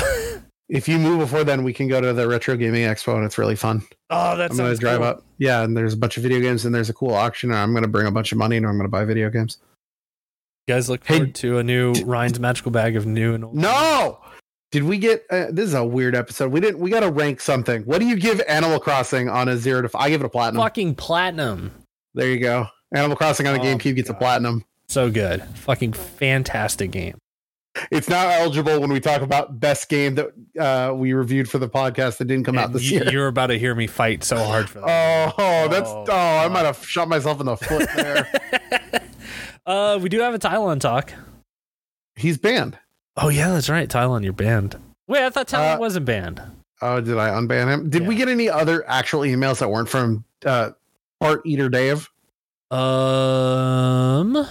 If you move before then, we can go to the Retro Gaming Expo and it's really fun. Oh, that's going to drive up. Yeah, and there's a bunch of video games and there's a cool auction. And I'm going to bring a bunch of money and I'm going to buy video games. You guys look forward to a new Ryan's Magical Bag of new and old. No! Did we get this is a weird episode. We got to rank something. What do you give Animal Crossing on a 0 to 5? I give it a platinum. Fucking platinum. There you go. Animal Crossing on a GameCube gets a platinum. So good. Fucking fantastic game. It's not eligible when we talk about best game that we reviewed for the podcast that didn't come out this year. You're about to hear me fight so hard for that. I might have shot myself in the foot there. We do have a Tylon talk. He's banned. Oh yeah, that's right. Tylon, you're banned. Wait, I thought Tylon wasn't banned. Oh, did I unban him? Did we get any other actual emails that weren't from Art Eater Dave? No.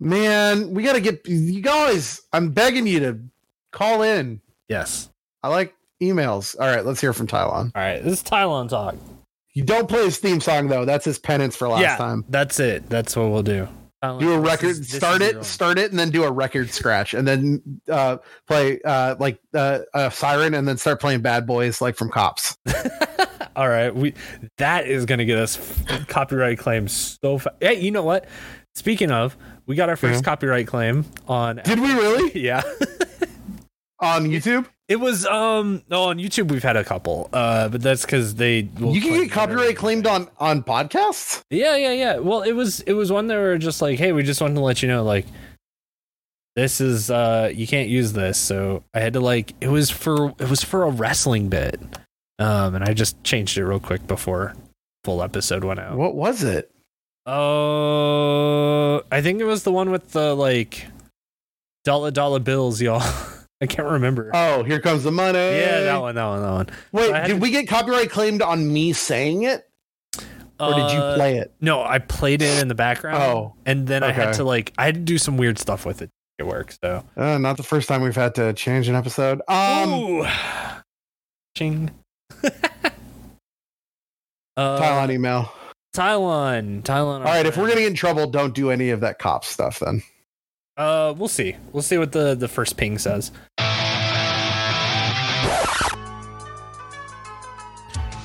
Man, we gotta get you guys. I'm begging you to call in. Yes, I like emails. All right, let's hear from Tylon. All right, this is Tylon talk. You don't play his theme song though. That's his penance for last time. That's it. That's what we'll do. Tylon, do a record. Start it, and then do a record scratch, and then play a siren, and then start playing Bad Boys like from Cops. All right, that is gonna get us copyright claims so fast. Hey, you know what? Speaking of, we got our first copyright claim on. Did we really? Yeah. On YouTube? It was no, on YouTube we've had a couple. But that's because you can get copyright claimed on podcasts? Yeah. Well, it was one that were just like, hey, we just wanted to let you know, like, this is you can't use this. So I had to it was for a wrestling bit. And I just changed it real quick before full episode went out. What was it? Oh, I think it was the one with the dollar bills, y'all. I can't remember. Oh, here comes the money. Yeah, that one. Wait, did we get copyright claimed on me saying it? Or did you play it? No, I played it in the background. Oh, and then I had to do some weird stuff with it. It worked, so. Not the first time we've had to change an episode. Ooh. Ching. Tylon email. Tylon. All right, if we're gonna get in trouble, don't do any of that cop stuff then. We'll see. We'll see what the first ping says.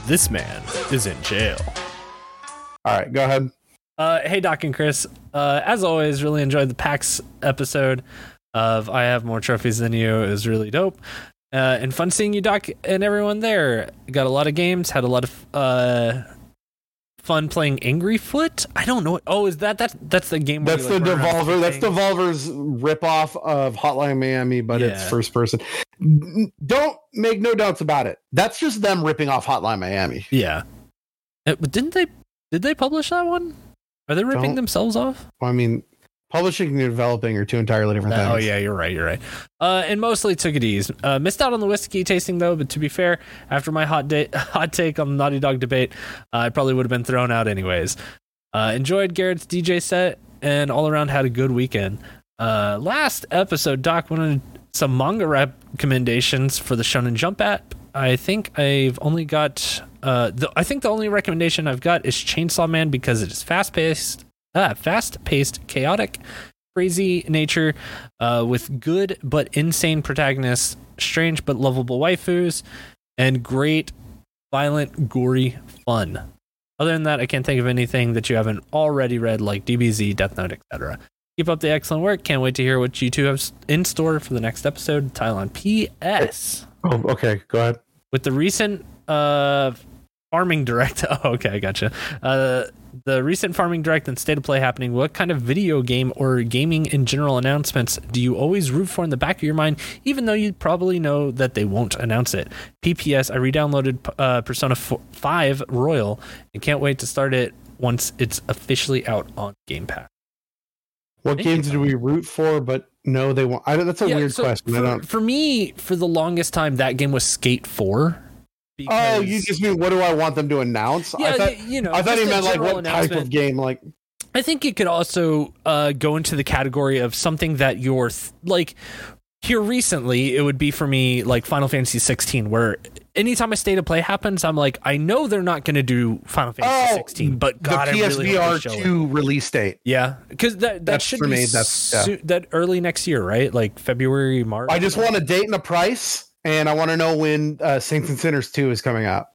This man is in jail. All right, go ahead. Hey Doc and Chris. As always, really enjoyed the PAX episode of I Have More Trophies Than You. It was really dope. And fun seeing you, Doc, and everyone there. Got a lot of games, had a lot of fun playing Angry Foot. I don't know. Oh, is that's the game? That's the Devolver. That's Devolver's ripoff of Hotline Miami, but it's first person. Don't make no doubts about it. That's just them ripping off Hotline Miami. Yeah. But did they publish that one? Are they ripping themselves off? Well, I mean, publishing and developing are two entirely different things. Oh, yeah, you're right. And mostly took it easy. Missed out on the whiskey tasting, though, but to be fair, after my hot take on the Naughty Dog debate, I probably would have been thrown out anyways. Enjoyed Garrett's DJ set and all around had a good weekend. Last episode, Doc wanted some manga recommendations for the Shonen Jump app. I think I've only got... I think the only recommendation I've got is Chainsaw Man because it is fast-paced, chaotic, crazy nature with good but insane protagonists, strange but lovable waifus, and great, violent, gory fun. Other than that, I can't think of anything that you haven't already read, like DBZ, Death Note, etc. Keep up the excellent work. Can't wait to hear what you two have in store for the next episode. Tylon. P.S. Oh, okay. Go ahead. With the recent... farming direct. Oh, okay, I gotcha. The recent farming direct and state of play happening. What kind of video game or gaming in general announcements do you always root for in the back of your mind, even though you probably know that they won't announce it? PPS: I redownloaded Persona 5 Royal and can't wait to start it once it's officially out on Game Pass. What games do we root for, but no, they won't? That's a weird question. For me, for the longest time, that game was Skate 4. Because, oh, you just mean what do I want them to announce? Yeah, I thought he meant like what type of game. Like, I think it could also go into the category of something that you're like. Here recently, it would be for me like Final Fantasy 16, where anytime a state of play happens, I'm like, I know they're not going to do Final Fantasy 16, but God, the PSVR 2 release date. Yeah, because that should be that early next year, right? Like February, March. I just want a date and a price. And I want to know when Saints and Sinners 2 is coming out.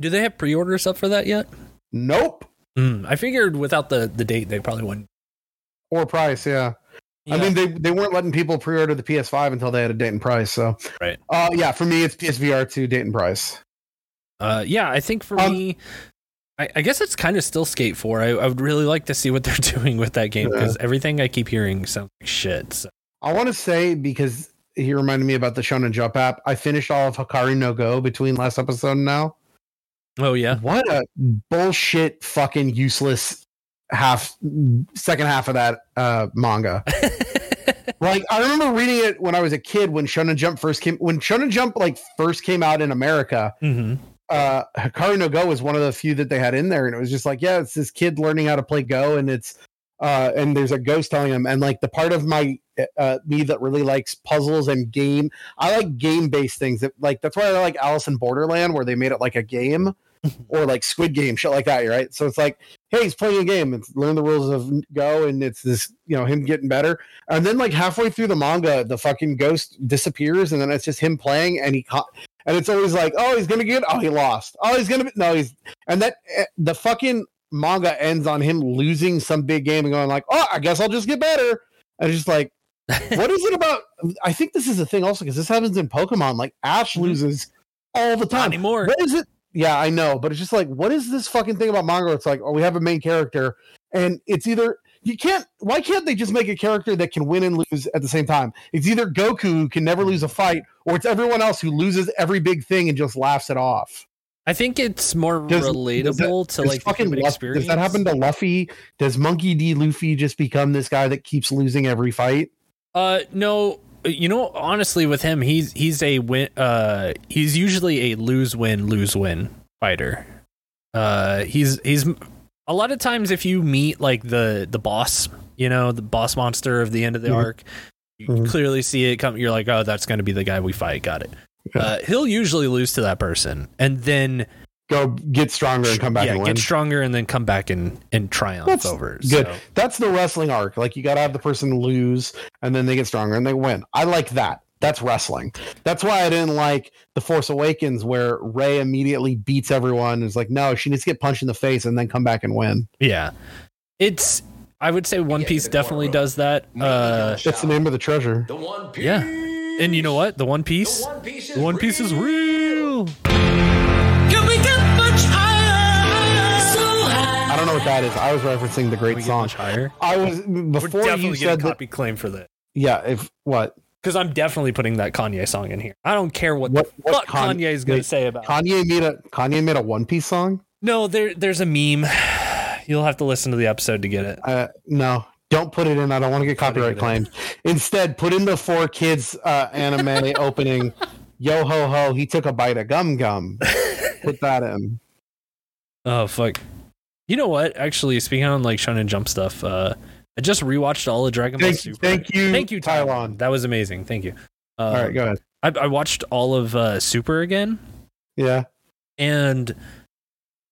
Do they have pre-orders up for that yet? Nope. I figured without the date, they probably wouldn't. Or price, yeah. I mean, they weren't letting people pre-order the PS5 until they had a date and price. So, right. Yeah, for me, it's PSVR 2, date and price. Yeah, I think for me, I guess it's kind of still Skate 4. I would really like to see what they're doing with that game because everything I keep hearing sounds like shit. So. I want to say because... He reminded me about the Shonen Jump app. I finished all of Hikari no Go between last episode and now. Oh, yeah. What a bullshit, fucking useless second half of that manga. Like, I remember reading it when I was a kid when Shonen Jump first came out in America. Mm-hmm. Hikari no Go was one of the few that they had in there. And it was just like, yeah, it's this kid learning how to play Go. And it's, and there's a ghost telling him. And like the part of my, me that really likes puzzles and game. I like game-based things. That's why I like Alice in Borderland, where they made it like a game, or like Squid Game, shit like that, right? So it's like, hey, he's playing a game. It's learn the rules of Go, and it's this, him getting better. And then like halfway through the manga, the fucking ghost disappears, and then it's just him playing, and and it's always like, oh, he's gonna get, oh, he lost, oh, he's gonna be, no, he's, and that the fucking manga ends on him losing some big game and going like, oh, I guess I'll just get better, and it's just like. What is it about? I think this is a thing also because this happens in Pokemon. Like Ash loses all the time. Not anymore. What is it? Yeah, I know, but it's just like, what is this fucking thing about manga? It's like, oh, we have a main character, and it's either Why can't they just make a character that can win and lose at the same time? It's either Goku who can never lose a fight, or it's everyone else who loses every big thing and just laughs it off. I think it's more relatable to like fucking the experience. Does that happen to Luffy? Does Monkey D. Luffy just become this guy that keeps losing every fight? No, honestly with him, he's usually a lose win fighter. He's a lot of times if you meet like the boss, the boss monster of the end of the arc, you clearly see it come. You're like, oh, that's going to be the guy we fight. Got it. Yeah. He'll usually lose to that person and then go get stronger and come back and win. Get stronger and then come back and triumph over. Good. So. That's the wrestling arc. Like you got to have the person lose and then they get stronger and they win. I like that. That's wrestling. That's why I didn't like The Force Awakens where Rey immediately beats everyone. It's like, no, she needs to get punched in the face and then come back and win. Yeah. I would say One Piece definitely does that. That's the name of the treasure. The One Piece. Yeah. And you know what? The One Piece is real. I don't know what that is. I was referencing the great song. I was before We're definitely you said that. Copy claim for that. Yeah, if what? Because I'm definitely putting that Kanye song in here. I don't care what Kanye is going to say about it. Kanye made a One Piece song. No, there's a meme. You'll have to listen to the episode to get it. No, don't put it in. I don't want to get copyright claimed. Instead, put in the four kids anime opening. Yo ho ho, he took a bite of gum gum. Put that in. Oh fuck. You know what? Actually, speaking on like Shonen Jump stuff, I just rewatched all of Dragon Ball Super. Thank you, Tylon. That was amazing. Thank you. All right, go ahead. I watched all of Super again. Yeah. And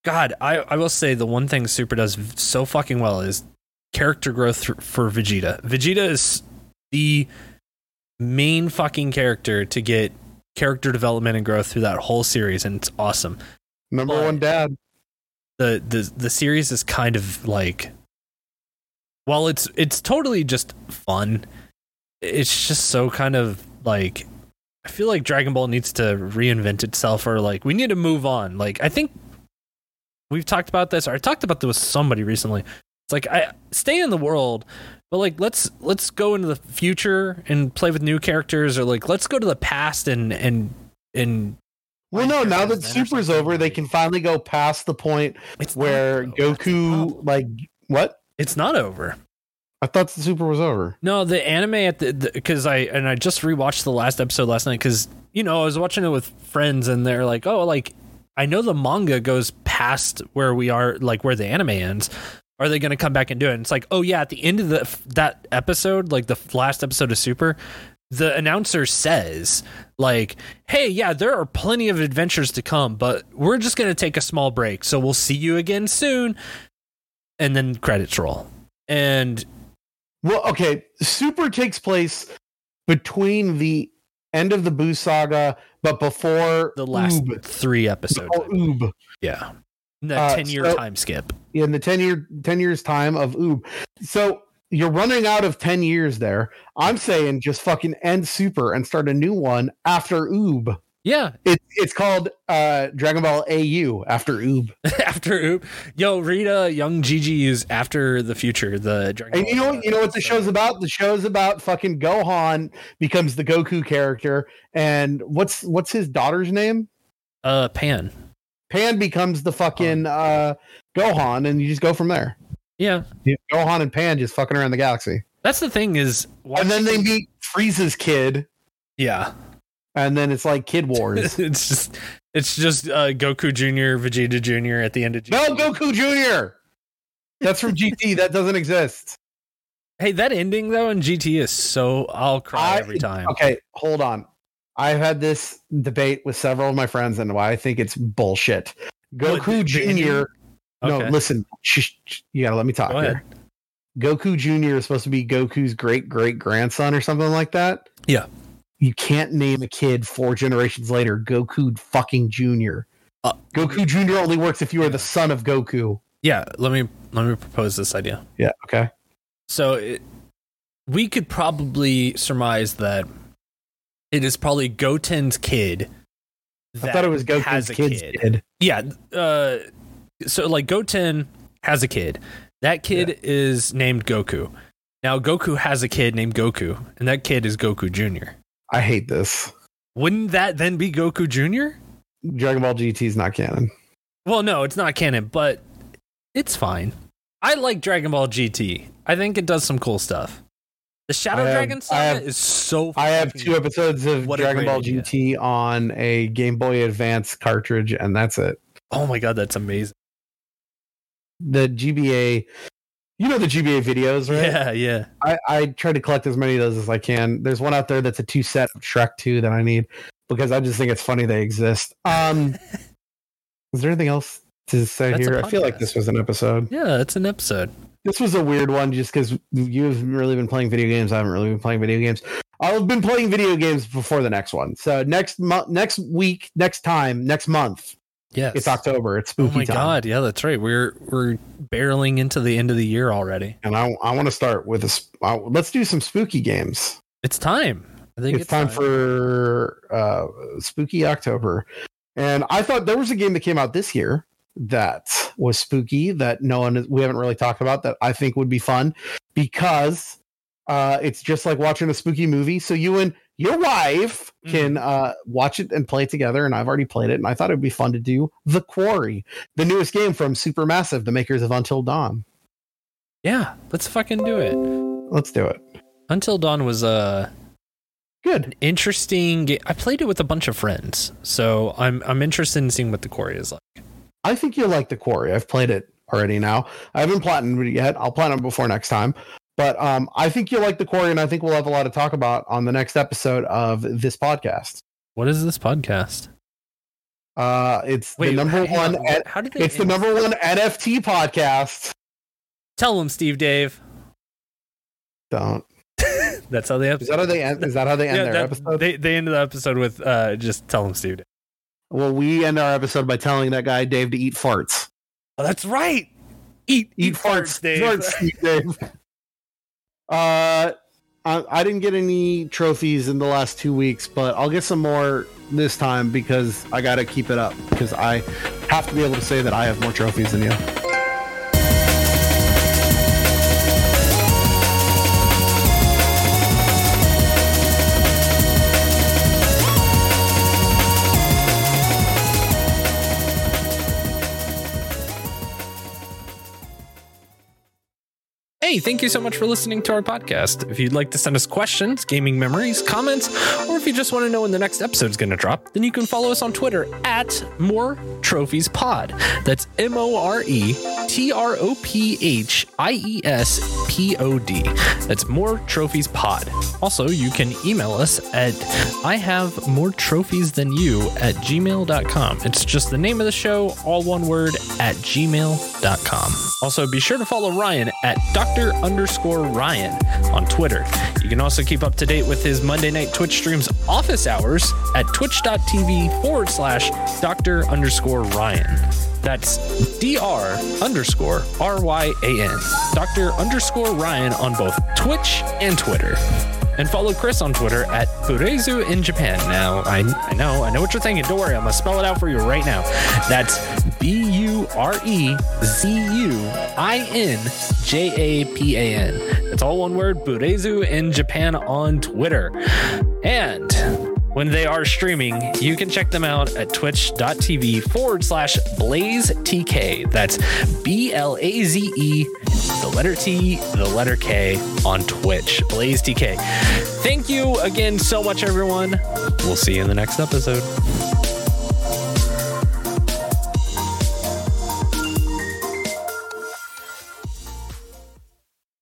God, I will say the one thing Super does so fucking well is character growth for Vegeta. Vegeta is the main fucking character to get character development and growth through that whole series, and it's awesome. Number one dad. The series is kind of like, while it's totally just fun, it's just so kind of like, I feel like Dragon Ball needs to reinvent itself, or like we need to move on. Like I think we've talked about this, or I talked about this with somebody recently. It's like, I stay in the world, but like let's go into the future and play with new characters, or like let's go to the past and well, no, now that Super's over, they can finally go past the point where Goku, like, what? It's not over. I thought the Super was over. No, the anime at the because I just rewatched the last episode last night because, you know, I was watching it with friends and they're like, oh, like, I know the manga goes past where we are, like where the anime ends. Are they going to come back and do it? And it's like, oh, yeah, at the end of that episode, like the last episode of Super, the announcer says, like, hey, yeah, there are plenty of adventures to come, but we're just going to take a small break. So we'll see you again soon. And then credits roll. And. Well, OK, Super takes place between the end of the Buu saga, but before the last three episodes. Yeah. In the 10-year time skip. In the 10 years time of Oob. So. You're running out of 10 years there. I'm saying just fucking end Super and start a new one after Oob. Yeah. It's called Dragon Ball AU after Oob. After Oob. Yo, Rita, young Gigi's after the future. The Dragon and Ball, you know what the show's about? The show's about fucking Gohan becomes the Goku character. And what's his daughter's name? Pan. Pan becomes the fucking Gohan, and you just go from there. Yeah. Gohan and Pan just fucking around the galaxy. That's the thing is. And then they meet Frieza's kid. Yeah. And then it's like Kid Wars. it's just Goku Jr., Vegeta Jr. at the end of GT. No, Goku Jr. That's from GT. That doesn't exist. Hey, that ending though in GT is so, I'll cry every time. Okay, hold on. I've had this debate with several of my friends and why I think it's bullshit. Goku Jr. Okay. No, listen, you gotta let me talk here. Goku Jr. is supposed to be Goku's great-great-grandson or something like that. Yeah. You can't name a kid 4 generations later Goku fucking Jr. Goku Jr. only works if you are the son of Goku. Yeah, let me propose this idea. Yeah, okay. So we could probably surmise that it is probably Goten's kid. I thought it was Goku's kid's kid. Yeah, so like Goten has a kid. That kid is named Goku. Now Goku has a kid named Goku, and that kid is Goku Jr. I hate this. Wouldn't that then be Goku Jr.? Dragon Ball GT is not canon. Well, no, it's not canon, but it's fine. I like Dragon Ball GT. I think it does some cool stuff. The Shadow Dragon saga is so funny. I have 2 episodes of Dragon Ball GT on a Game Boy Advance cartridge, and that's it. Oh my god, that's amazing. The GBA, you know the GBA videos, right? Yeah. I try to collect as many of those as I can. There's one out there that's a 2-set of Shrek 2 that I need because I just think it's funny they exist. Is there anything else to say here? I feel like this was an episode. Yeah, it's an episode. This was a weird one just because you've really been playing video games. I haven't really been playing video games. I've been playing video games before the next one. So next month. Yes. It's October. It's spooky time. Oh my god! Yeah, that's right. We're barreling into the end of the year already. And I want to start with let's do some spooky games. It's time. I think it's time for spooky October. And I thought there was a game that came out this year that was spooky that we haven't really talked about that I think would be fun because it's just like watching a spooky movie. So you and your wife can watch it and play it together. And I've already played it, and I thought it would be fun to do The Quarry, the newest game from Supermassive, the makers of Until Dawn. Yeah, let's fucking do it. Let's do it. Until Dawn was good, interesting game. I played it with a bunch of friends, so I'm interested in seeing what The Quarry is like. I think you'll like The Quarry. I've played it already now. I haven't platinumed it yet. I'll platinum before next time. But I think you'll like The Quarry, and I think we'll have a lot to talk about on the next episode of this podcast. What is this podcast? It's the number one NFT podcast. Tell them, Steve Dave. Don't. That's how they end. Is that how they end their episode? They end the episode with just tell them, Steve Dave. Well, we end our episode by telling that guy Dave to eat farts. Oh, that's right. Eat farts, Dave. Farts, Steve Dave. I didn't get any trophies in the last 2 weeks, but I'll get some more this time because I got to keep it up, because I have to be able to say that I have more trophies than you. Hey, thank you so much for listening to our podcast. If you'd like to send us questions, gaming memories, comments, or if you just want to know when the next episode is going to drop, then you can follow us on Twitter at More Trophies Pod. That's MoreTrophiespod. That's More Trophies Pod. Also, you can email us at IHaveMoreTrophiesThanYou@gmail.com. It's just the name of the show, all one word, at gmail.com. Also, be sure to follow Ryan at Dr._Ryan on Twitter. You can also keep up to date with his Monday night Twitch streams office hours at twitch.tv/Dr._Ryan. That's Dr._Ryan. Dr._Ryan on both Twitch and Twitter. And follow Chris on Twitter at Furezu in Japan. Now, I know what you're thinking. Don't worry, I'm going to spell it out for you right now. That's BUREZUIN JAPAN. That's all one word, Burezu in Japan on Twitter. And when they are streaming, you can check them out at twitch.tv/BlazeTK. That's BLAZE, the letter T, the letter K on Twitch. BlazeTK. Thank you again so much, everyone. We'll see you in the next episode.